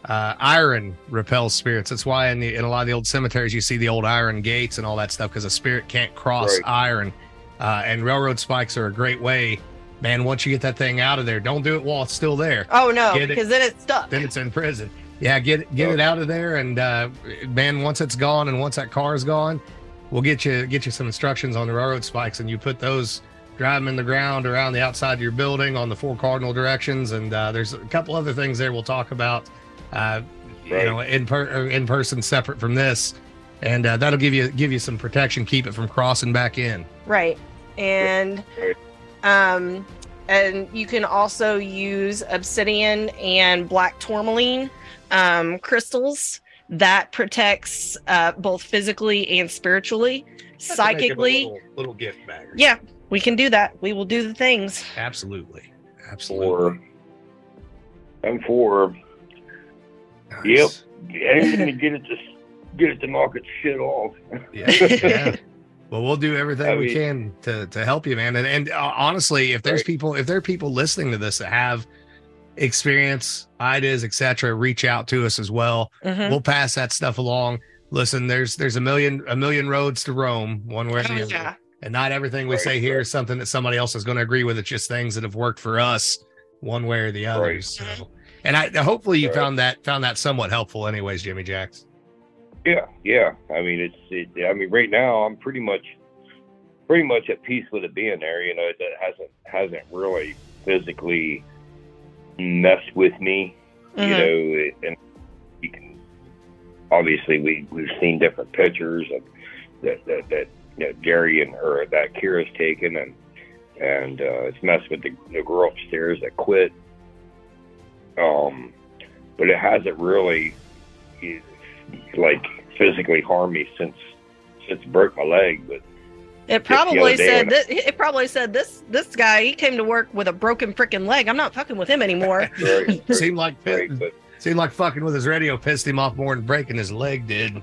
uh, iron repels spirits. That's why in the in a lot of the old cemeteries you see the old iron gates and all that stuff, because a spirit can't cross right. iron. Uh, and railroad spikes are a great way. Man, once you get that thing out of there, don't do it while it's still there. Oh no, get because it, then it's stuck. Then it's in prison. Yeah, get get it out of there, and uh, man, once it's gone, and once that car is gone, we'll get you get you some instructions on the railroad spikes, and you put those, drive them in the ground around the outside of your building on the four cardinal directions, and uh, there's a couple other things there we'll talk about, uh, right. you know, in per in person separate from this, and uh, that'll give you give you some protection, keep it from crossing back in. Right, and um, and you can also use obsidian and black tourmaline. Um, crystals that protects uh, both physically and spiritually, psychically. Little, little gift bag. Yeah, we can do that. We will do the things. Absolutely, absolutely. And for nice. Yep, anything to get it to get it to knock its shit off. Yeah. yeah. Well, we'll do everything I we mean, can to to help you, man. And and uh, honestly, if there's right. people, if there are people listening to this that have experience, ideas, et cetera, reach out to us as well. Mm-hmm. We'll pass that stuff along. Listen, there's there's a million a million roads to Rome, one way or the other, yeah. and not everything we right. say here is something that somebody else is going to agree with. It's just things that have worked for us, one way or the other. Right. So, and I hopefully you right. found that found that somewhat helpful, anyways, Jimmy Jaxx. Yeah, yeah. I mean, it's it, I mean, right now I'm pretty much pretty much at peace with it being there. You know, that hasn't hasn't really physically mess with me, mm-hmm. you know, it, and you can obviously we we've seen different pictures of that that, that you know, Jerry and or that Kira's taken, and and uh, it's messed with the, the girl upstairs that quit. Um, but it hasn't really like physically harmed me since since broke my leg. But it probably said this, I, it probably said this this guy, he came to work with a broken freaking leg. I'm not fucking with him anymore. Very, very seemed like very, but, seemed like fucking with his radio pissed him off more than breaking his leg did.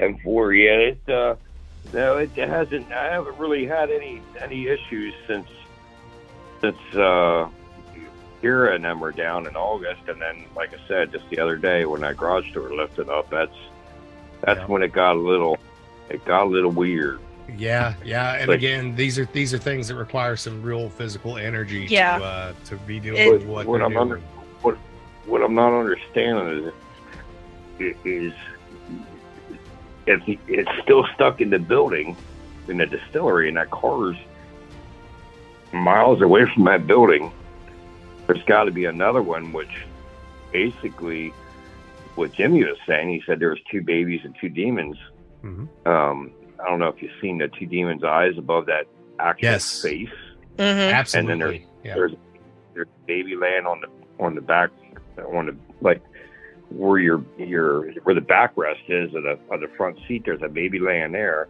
And four, yeah, it uh, no, it hasn't. I haven't really had any any issues since since uh, Kira and them were down in August, and then, like I said, just the other day when that garage door lifted up, that's that's yeah. when it got a little it got a little weird. Yeah, yeah, and like, again, these are these are things that require some real physical energy. Yeah. to uh, to be doing it, with what, what I'm under, what what I'm not understanding is is. If it's still stuck in the building, in the distillery, and that car's miles away from that building, there's got to be another one, which basically what Jimmy was saying, he said there was two babies and two demons. Mm-hmm. Um, I don't know if you've seen the two demons' eyes above that actual yes. face. Mm-hmm. Absolutely. And then there's, yeah. there's, there's a baby laying on the, on the back, on the, like, where your your where the backrest is of the of the front seat, there's a baby laying there,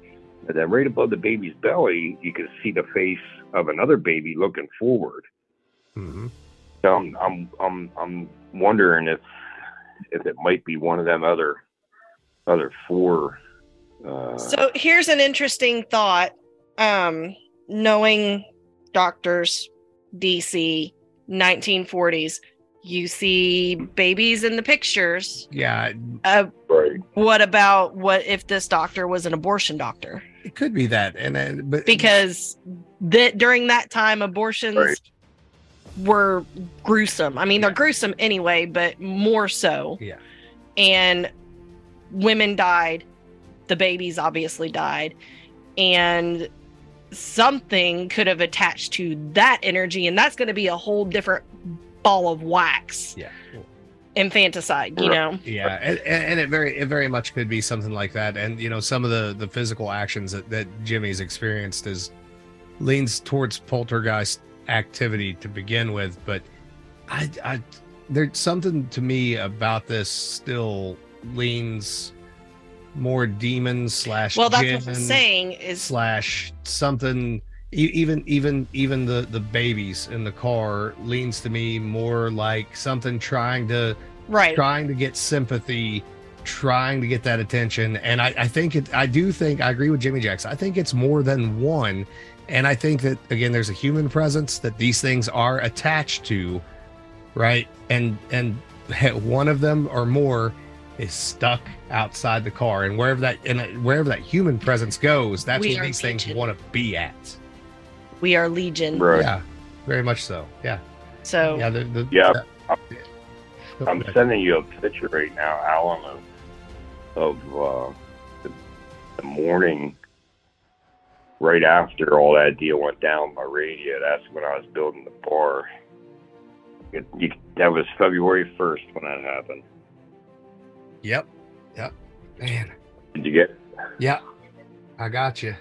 and then right above the baby's belly, you can see the face of another baby looking forward. Mm-hmm. So I'm I'm I'm I'm wondering if if it might be one of them other other four. Uh... So here's an interesting thought. Um, knowing doctors, D C, nineteen forties. You see babies in the pictures. Yeah. Uh, right. What about what if this doctor was an abortion doctor? It could be that, and uh, but because that during that time abortions right. were gruesome. I mean, yeah. they're gruesome anyway, but more so. Yeah. And women died. The babies obviously died, and something could have attached to that energy, and that's going to be a whole different ball of wax. Yeah. Infanticide, you know. Yeah, and, and it very it very much could be something like that. And you know, some of the the physical actions that, that Jimmy's experienced is leans towards poltergeist activity to begin with, but I, I there's something to me about this still leans more demon slash well that's what I'm saying is slash something. Even even even the, the babies in the car leans to me more like something trying to right. trying to get sympathy, trying to get that attention. And I, I think it I do think I agree with Jimmy Jaxx. I think it's more than one. And I think that again there's a human presence that these things are attached to, right? And and one of them or more is stuck outside the car. And wherever that and wherever that human presence goes, that's we where these patient. things want to be at. We are legion. Right. Yeah, very much so. Yeah. So. Yeah. The, the, yeah. I'm, I'm sending you a picture right now, Alan, of, of uh, the, the morning right after all that deal went down with my radio. That's when I was building the bar. It, you, that was February first when that happened. Yep. Yep. Man. Did you get it? Yeah. I got you.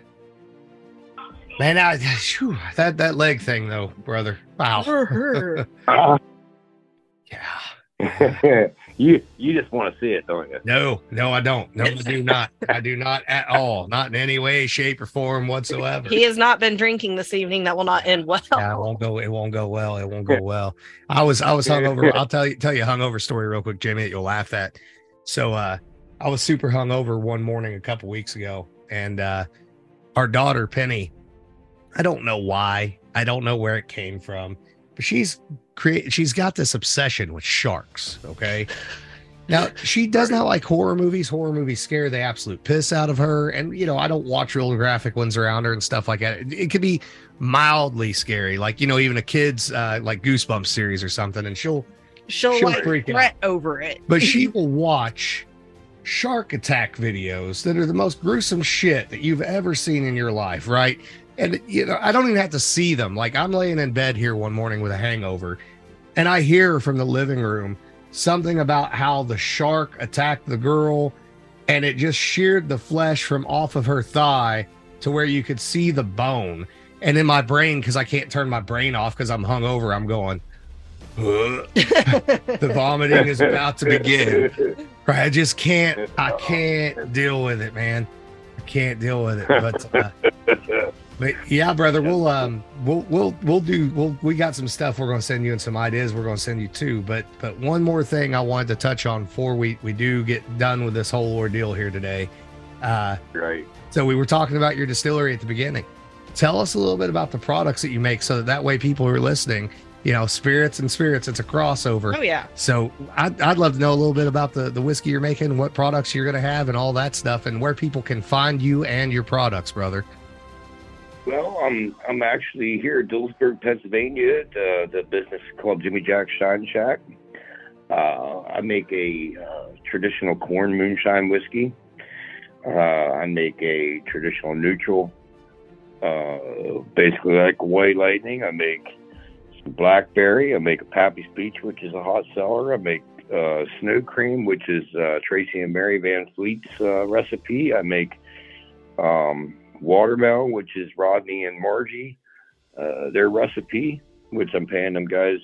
Man, I, whew, that that leg thing though, brother. Wow. uh, yeah. you you just want to see it, don't you? No, no, I don't. No, I do not. I do not at all. Not in any way, shape, or form whatsoever. He has not been drinking this evening. That will not end well. Yeah, it won't go. It won't go well. It won't go well. I was I was hungover. I'll tell you tell you a hungover story real quick, Jimmy, that you'll laugh at. So uh, I was super hungover one morning a couple weeks ago, and uh, our daughter Penny. I don't know why. I don't know where it came from, but she's create. She's got this obsession with sharks. Okay, now she does not like horror movies. Horror movies scare the absolute piss out of her, and you know I don't watch real graphic ones around her and stuff like that. It, it could be mildly scary, like you know even a kid's uh, like Goosebumps series or something, and she'll she'll, she'll like freak out over it. But she will watch shark attack videos that are the most gruesome shit that you've ever seen in your life, right? And, you know, I don't even have to see them. Like, I'm laying in bed here one morning with a hangover, and I hear from the living room something about how the shark attacked the girl, and it just sheared the flesh from off of her thigh to where you could see the bone. And in my brain, because I can't turn my brain off because I'm hungover, I'm going, the vomiting is about to begin. Right, I just can't. I can't deal with it, man. I can't deal with it. But, uh, but yeah, brother, we'll um, we'll we'll we'll do. We'll we got some stuff we're going to send you and some ideas we're going to send you too. But but one more thing I wanted to touch on before we we do get done with this whole ordeal here today. Uh, right. So we were talking about your distillery at the beginning. Tell us a little bit about the products that you make, so that, that way people who are listening, you know, spirits and spirits, it's a crossover. Oh yeah. So I'd, I'd love to know a little bit about the, the whiskey you're making, what products you're going to have and all that stuff, and where people can find you and your products, brother. Well, I'm, I'm actually here in Dillsburg, Pennsylvania, at uh, the business called Jimmy Jaxx Shine Shack. Uh, I make a uh, traditional corn moonshine whiskey. Uh, I make a traditional neutral, uh, basically like White Lightning. I make some blackberry. I make a Pappy's Peach, which is a hot seller. I make uh, snow cream, which is uh, Tracy and Mary Van Fleet's uh, recipe. I make um, watermelon, which is Rodney and Margie, uh, their recipe, which I'm paying them guys.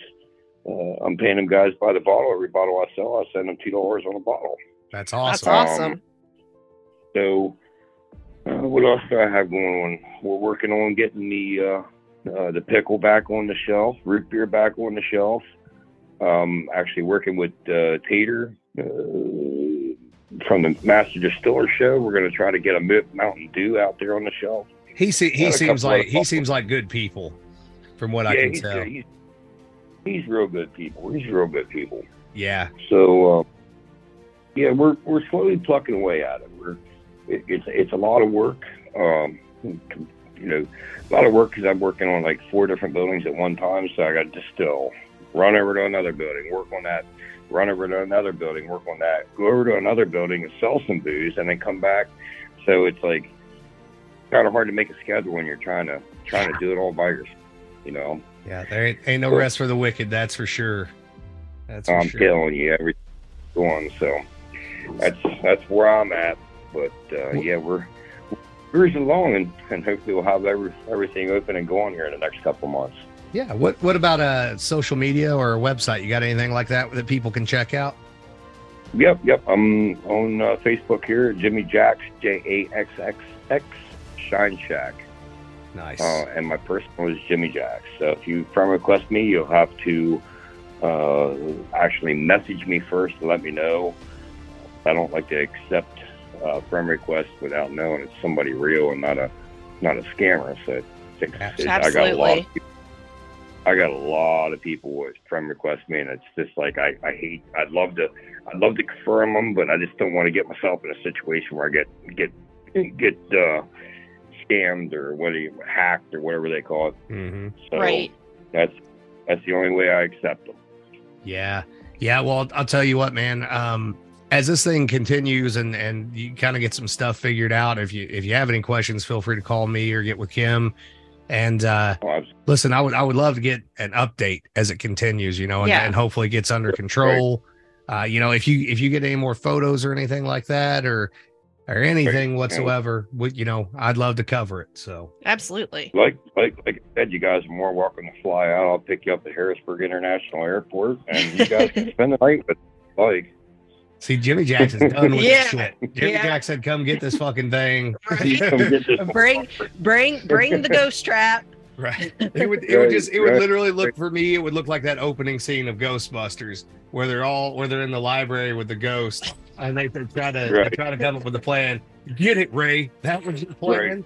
Uh, I'm paying them guys by the bottle. Every bottle I sell, I send them two dollars on a bottle. That's awesome. That's awesome. Um, So, uh, what else do I have going on? We're working on getting the uh, uh, the pickle back on the shelf, root beer back on the shelf. Um, actually working with uh, Tater uh, from the Master Distiller Show. We're going to try to get a Mountain Dew out there on the shelf. He se- he seems like he seems like good people, from what yeah, I can he's, tell. He's, he's real good people. He's real good people. Yeah. So, uh, yeah, we're we're slowly plucking away at it. We're It's it's a lot of work, um, you know, a lot of work because I'm working on like four different buildings at one time. So I got to distill, run over to another building, work on that, run over to another building, work on that, go over to another building and sell some booze, and then come back. So it's like kind of hard to make a schedule when you're trying to trying to do it all by yourself, you know. Yeah, there ain't, ain't no rest for the wicked, that's for sure. That's for I'm sure. telling you, everything's going. So that's that's where I'm at. But uh, yeah, we're cruising along, and, and hopefully we'll have every, everything open and going here in the next couple months. Yeah. What What about uh, social media or a website? You got anything like that that people can check out? Yep. Yep. I'm on uh, Facebook here, Jimmy Jaxx, J A X X X Shine Shack. Nice. Uh, and my personal is Jimmy Jaxx. So if you friend request me, you'll have to uh, actually message me first and let me know. I don't like to accept Uh, friend request without knowing it's somebody real and not a not a scammer. So it, it, it, I got a lot of people, I got a lot of people with friend requests me, and it's just like I, I hate. I'd love to I'd love to confirm them, but I just don't want to get myself in a situation where I get get get uh, scammed or what do you, hacked or whatever they call it. Mm-hmm. So right. That's that's the only way I accept them. Yeah, yeah. Well, I'll tell you what, man. Um, As this thing continues and, and you kind of get some stuff figured out, if you if you have any questions, feel free to call me or get with Kim. And uh, oh, listen, I would I would love to get an update as it continues, you know, and, yeah. and hopefully gets under control. Right. Uh, you know, if you if you get any more photos or anything like that, or or anything right. whatsoever, we, you know, I'd love to cover it. So absolutely, like like like I said, you guys are more welcome to fly out. I'll pick you up at Harrisburg International Airport, and you guys can spend the night. But like. See, Jimmy Jaxx is done with yeah, this shit. Jimmy yeah. Jaxx said, "Come get this fucking thing. bring, bring, bring the ghost trap." Right. It would, it would just, it would literally look for me. It would look like that opening scene of Ghostbusters, where they're all, where they're in the library with the ghost, and they try to right. they try to come up with a plan. Get it, Ray. That was the plan. Right.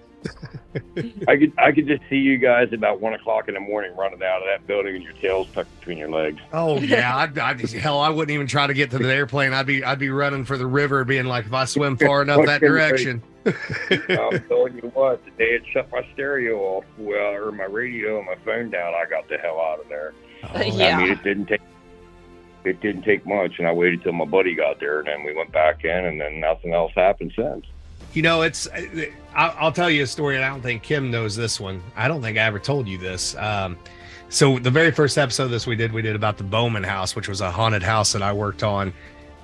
I could, I could just see you guys about one o'clock in the morning running out of that building and your tails tucked between your legs. Oh yeah, I'd, I'd just, hell, I wouldn't even try to get to the airplane. I'd be, I'd be running for the river, being like, if I swim far enough that direction. I'm telling you what, the day it shut my stereo off, well, or my radio and my phone down, I got the hell out of there. Oh, yeah. I mean, it didn't take. It didn't take much, and I waited till my buddy got there, and then we went back in, and then nothing else happened since. You know, it's, I'll tell you a story, and I don't think Kim knows this one. I don't think I ever told you this. Um, so the very first episode of this we did, we did about the Bowman House, which was a haunted house that I worked on.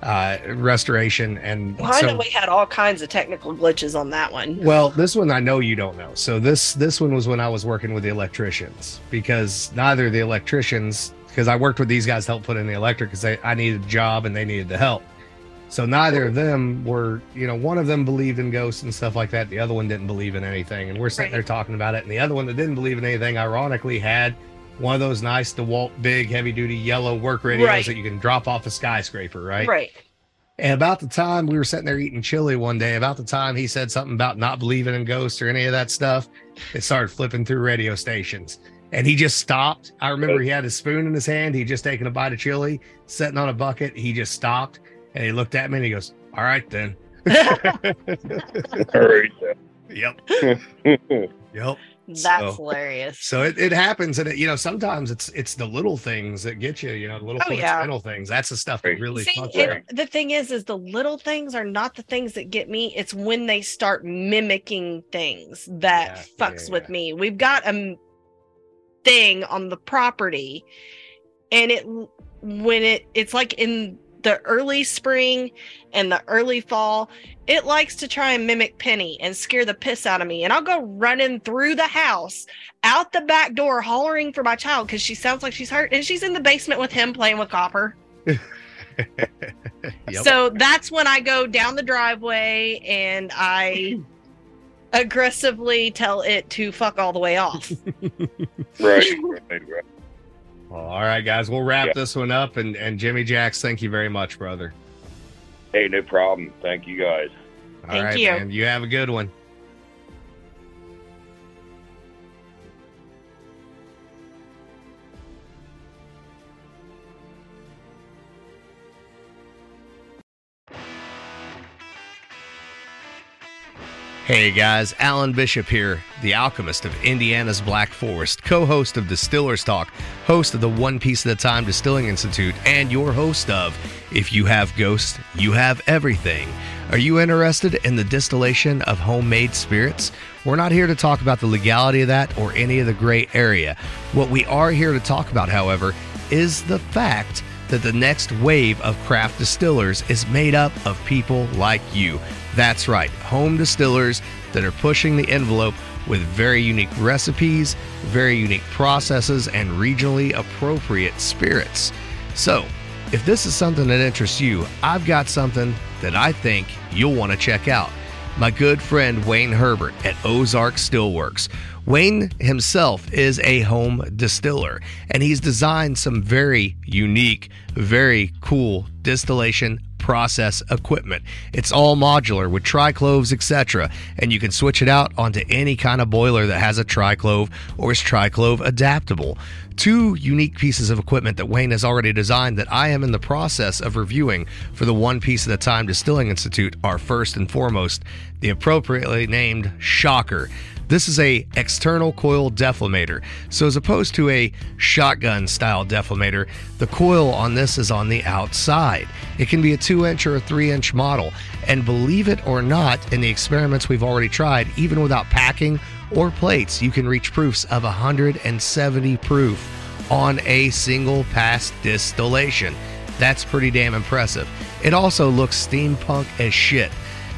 uh, restoration. And well, I so, know we had all kinds of technical glitches on that one. Well, this one, I know you don't know. So this, this one was when I was working with the electricians, because neither of the electricians, because I worked with these guys to help put in the electric, because I needed a job and they needed the help. So neither of them were, you know, one of them believed in ghosts and stuff like that. The other one didn't believe in anything. And we're sitting right. there talking about it. And the other one that didn't believe in anything, ironically, had one of those nice DeWalt big heavy-duty yellow work radios right. that you can drop off a skyscraper, right? Right. And about the time we were sitting there eating chili one day, about the time he said something about not believing in ghosts or any of that stuff, it started flipping through radio stations. And he just stopped. I remember he had his spoon in his hand. He just taken a bite of chili, sitting on a bucket. He just stopped. And he looked at me and he goes, "All right, then." All right, then. Yep. Yep. That's so hilarious. So it, it happens. And, it, you know, sometimes it's it's the little things that get you, you know, the little oh, yeah. things. That's the stuff that really See, it, The thing is, is the little things are not the things that get me. It's when they start mimicking things that yeah, fucks yeah, with yeah. me. We've got a thing on the property. And it when it it's like in the early spring and the early fall, it likes to try and mimic Penny and scare the piss out of me. And I'll go running through the house, out the back door, hollering for my child because she sounds like she's hurt. And she's in the basement with him playing with copper. Yep. So that's when I go down the driveway and I aggressively tell it to fuck all the way off. Right, right, right. Well, all right, guys, we'll wrap yeah. this one up. And, and Jimmy Jaxx, thank you very much, brother. Hey, no problem. Thank you, guys. All thank right, you. Man. You have a good one. Hey guys, Alan Bishop here, the alchemist of Indiana's Black Forest, co-host of Distiller's Talk, host of the One Piece at a Time Distilling Institute, and your host of If You Have Ghosts, You Have Everything. Are you interested in the distillation of homemade spirits? We're not here to talk about the legality of that or any of the gray area. What we are here to talk about, however, is the fact that the next wave of craft distillers is made up of people like you. That's right, home distillers that are pushing the envelope with very unique recipes, very unique processes, and regionally appropriate spirits. So, if this is something that interests you, I've got something that I think you'll want to check out. My good friend Wayne Herbert at Ozark Steelworks. Wayne himself is a home distiller, and he's designed some very unique, very cool distillation process equipment. It's all modular with tricloves, et cetera, and you can switch it out onto any kind of boiler that has a triclove or is triclove adaptable. Two unique pieces of equipment that Wayne has already designed that I am in the process of reviewing for the One Piece at a Time Distilling Institute are, first and foremost, the appropriately named Shocker. This is a external coil deflamer. So as opposed to a shotgun style deflamer, the coil on this is on the outside. It can be a two inch or a three inch model. And believe it or not, in the experiments we've already tried, even without packing or plates, you can reach proofs of one hundred seventy proof on a single pass distillation. That's pretty damn impressive. It also looks steampunk as shit.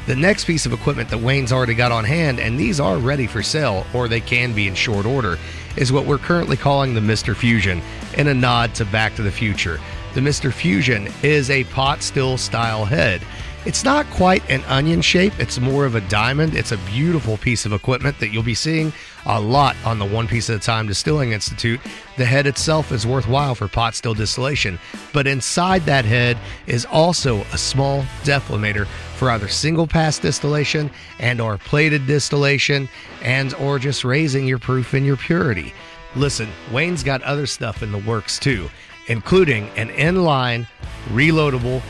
The next piece of equipment that Wayne's already got on hand, and these are ready for sale, or they can be in short order, is what we're currently calling the Mister Fusion, in a nod to Back to the Future. The Mister Fusion is a pot still style head. It's not quite an onion shape, it's more of a diamond. It's a beautiful piece of equipment that you'll be seeing a lot on the One Piece at a Time Distilling Institute. The head itself is worthwhile for pot still distillation, but inside that head is also a small deflamer for either single pass distillation and or plated distillation and or just raising your proof and your purity. Listen, Wayne's got other stuff in the works too, including an inline, reloadable,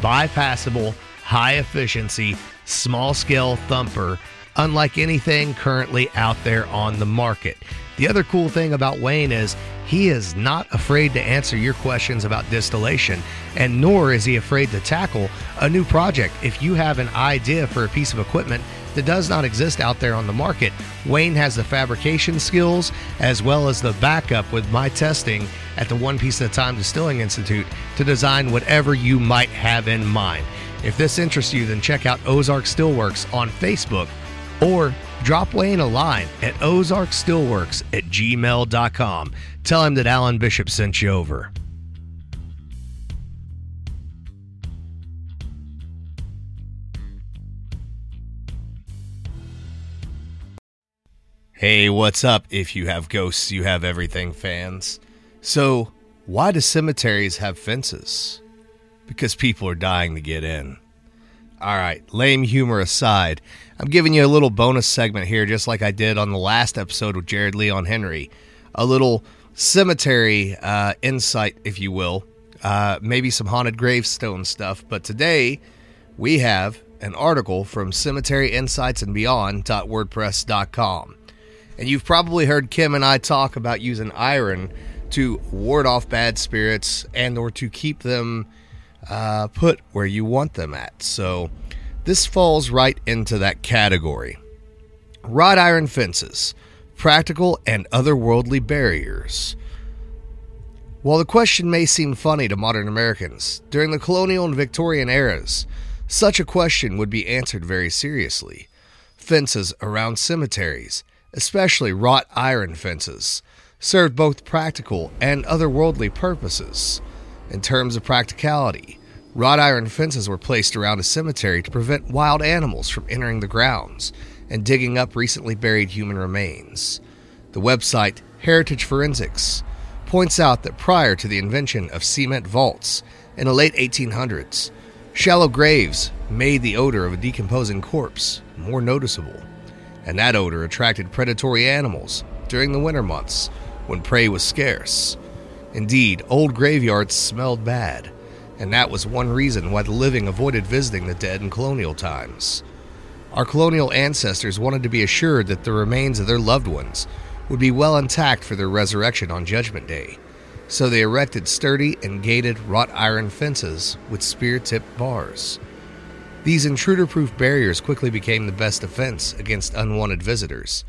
bypassable, high-efficiency, small-scale thumper, unlike anything currently out there on the market. The other cool thing about Wayne is he is not afraid to answer your questions about distillation, and nor is he afraid to tackle a new project. If you have an idea for a piece of equipment that does not exist out there on the market, Wayne has the fabrication skills as well as the backup with my testing at the One Piece at a Time Distilling Institute to design whatever you might have in mind. If this interests you, then check out Ozark Steelworks on Facebook or drop Wayne a line at ozark steelworks at gmail dot com. Tell him that Alan Bishop sent you over. Hey, what's up, If You Have Ghosts, You Have Everything fans? So, why do cemeteries have fences? Because people are dying to get in. Alright, lame humor aside, I'm giving you a little bonus segment here, just like I did on the last episode with Jared Leon Henry. A little cemetery uh, insight, if you will. Uh, maybe some haunted gravestone stuff. But today, we have an article from cemetery insights and beyond dot wordpress dot com. And you've probably heard Kim and I talk about using iron to ward off bad spirits and or to keep them uh, put where you want them at. So this falls right into that category. Wrought iron fences, practical and otherworldly barriers. While the question may seem funny to modern Americans, during the colonial and Victorian eras, such a question would be answered very seriously. Fences around cemeteries, especially wrought iron fences, served both practical and otherworldly purposes. In terms of practicality, wrought iron fences were placed around a cemetery to prevent wild animals from entering the grounds and digging up recently buried human remains. The website Heritage Forensics points out that prior to the invention of cement vaults in the late eighteen hundreds, shallow graves made the odor of a decomposing corpse more noticeable, and that odor attracted predatory animals during the winter months when prey was scarce. Indeed, old graveyards smelled bad, and that was one reason why the living avoided visiting the dead in colonial times. Our colonial ancestors wanted to be assured that the remains of their loved ones would be well intact for their resurrection on Judgment Day, so they erected sturdy and gated wrought iron fences with spear-tipped bars. These intruder-proof barriers quickly became the best defense against unwanted visitors.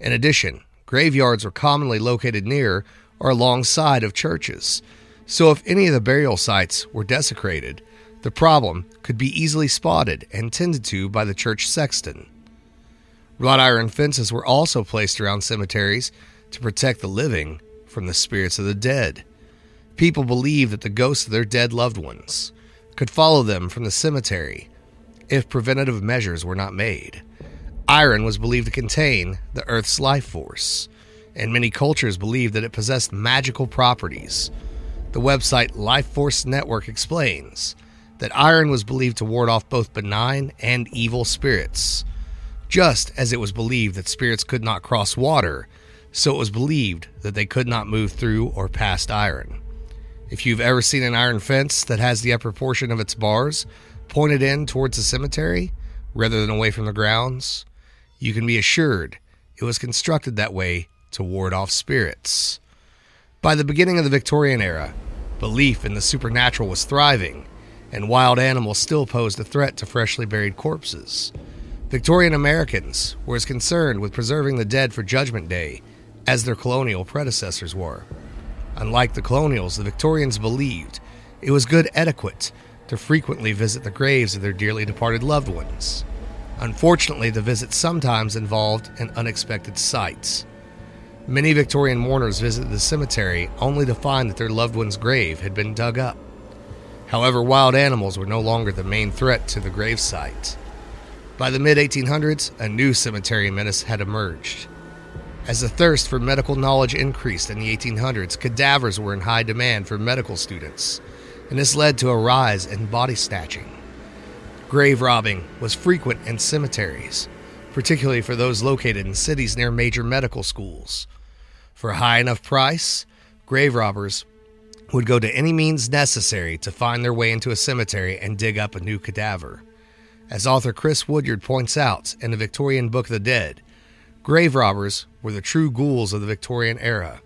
In addition, graveyards were commonly located near or alongside of churches, so if any of the burial sites were desecrated, the problem could be easily spotted and tended to by the church sexton. Wrought iron fences were also placed around cemeteries to protect the living from the spirits of the dead. People believed that the ghosts of their dead loved ones could follow them from the cemetery if preventative measures were not made. Iron was believed to contain the Earth's life force, and many cultures believed that it possessed magical properties. The website Life Force Network explains that iron was believed to ward off both benign and evil spirits. Just as it was believed that spirits could not cross water, so it was believed that they could not move through or past iron. If you've ever seen an iron fence that has the upper portion of its bars pointed in towards the cemetery rather than away from the grounds, you can be assured it was constructed that way to ward off spirits. By the beginning of the Victorian era, belief in the supernatural was thriving, and wild animals still posed a threat to freshly buried corpses. Victorian Americans were as concerned with preserving the dead for Judgment Day as their colonial predecessors were. Unlike the colonials, the Victorians believed it was good etiquette to frequently visit the graves of their dearly departed loved ones. Unfortunately, the visits sometimes involved an unexpected sight. Many Victorian mourners visited the cemetery only to find that their loved one's grave had been dug up. However, wild animals were no longer the main threat to the gravesite. By the mid eighteen hundreds, a new cemetery menace had emerged. As the thirst for medical knowledge increased in the eighteen hundreds, cadavers were in high demand for medical students, and this led to a rise in body snatching. Grave robbing was frequent in cemeteries, particularly for those located in cities near major medical schools. For a high enough price, grave robbers would go to any means necessary to find their way into a cemetery and dig up a new cadaver. As author Chris Woodyard points out in the Victorian Book of the Dead, grave robbers were the true ghouls of the Victorian era.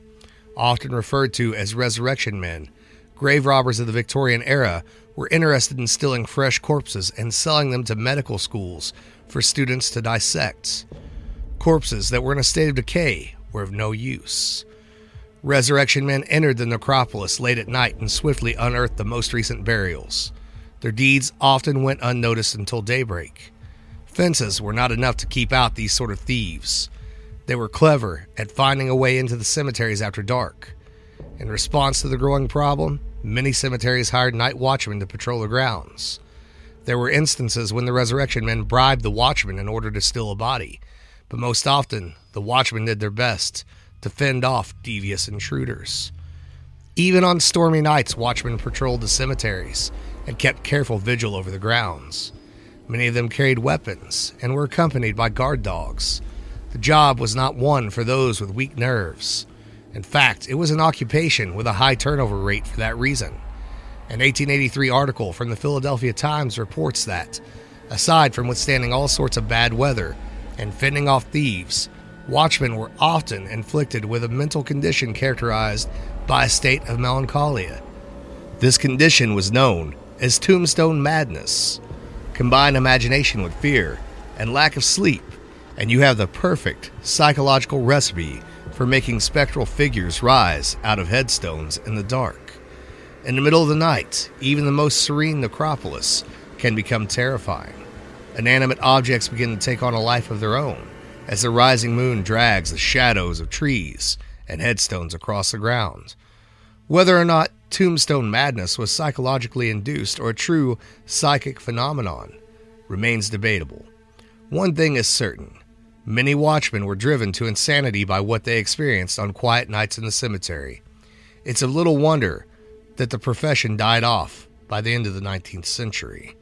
Often referred to as resurrection men, grave robbers of the Victorian era were interested in stealing fresh corpses and selling them to medical schools for students to dissect. Corpses that were in a state of decay were of no use. Resurrection men entered the necropolis late at night and swiftly unearthed the most recent burials. Their deeds often went unnoticed until daybreak. Fences were not enough to keep out these sort of thieves. They were clever at finding a way into the cemeteries after dark. In response to the growing problem, many cemeteries hired night watchmen to patrol the grounds. There were instances when the resurrection men bribed the watchmen in order to steal a body, but most often the watchmen did their best to fend off devious intruders. Even on stormy nights, watchmen patrolled the cemeteries and kept careful vigil over the grounds. Many of them carried weapons and were accompanied by guard dogs. The job was not one for those with weak nerves. In fact, it was an occupation with a high turnover rate for that reason. An eighteen eighty-three article from the Philadelphia Times reports that, aside from withstanding all sorts of bad weather and fending off thieves, watchmen were often inflicted with a mental condition characterized by a state of melancholia. This condition was known as tombstone madness. Combine imagination with fear and lack of sleep, and you have the perfect psychological recipe for making spectral figures rise out of headstones in the dark. In the middle of the night, even the most serene necropolis can become terrifying. Inanimate objects begin to take on a life of their own as the rising moon drags the shadows of trees and headstones across the ground. Whether or not tombstone madness was psychologically induced or a true psychic phenomenon remains debatable. One thing is certain. Many watchmen were driven to insanity by what they experienced on quiet nights in the cemetery. It's of little wonder that the profession died off by the end of the nineteenth century.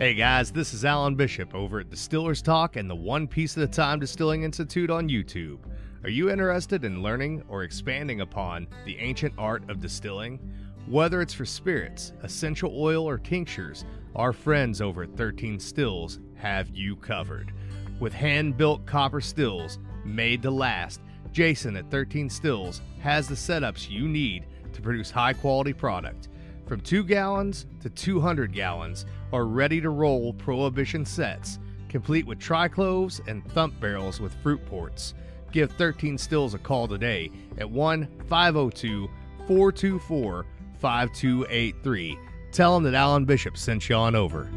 Hey guys, this is Alan Bishop over at Distiller's Talk and the One Piece at a Time Distilling Institute on YouTube. Are you interested in learning or expanding upon the ancient art of distilling? Whether it's for spirits, essential oil, or tinctures, our friends over at thirteen Stills have you covered. With hand-built copper stills made to last, Jason at thirteen Stills has the setups you need to produce high-quality product. From two gallons to two hundred gallons are ready-to-roll Prohibition sets, complete with tricloves and thump barrels with fruit ports. Give thirteen Stills a call today at one five oh two, four two four, five two eight three. Tell them that Alan Bishop sent you on over.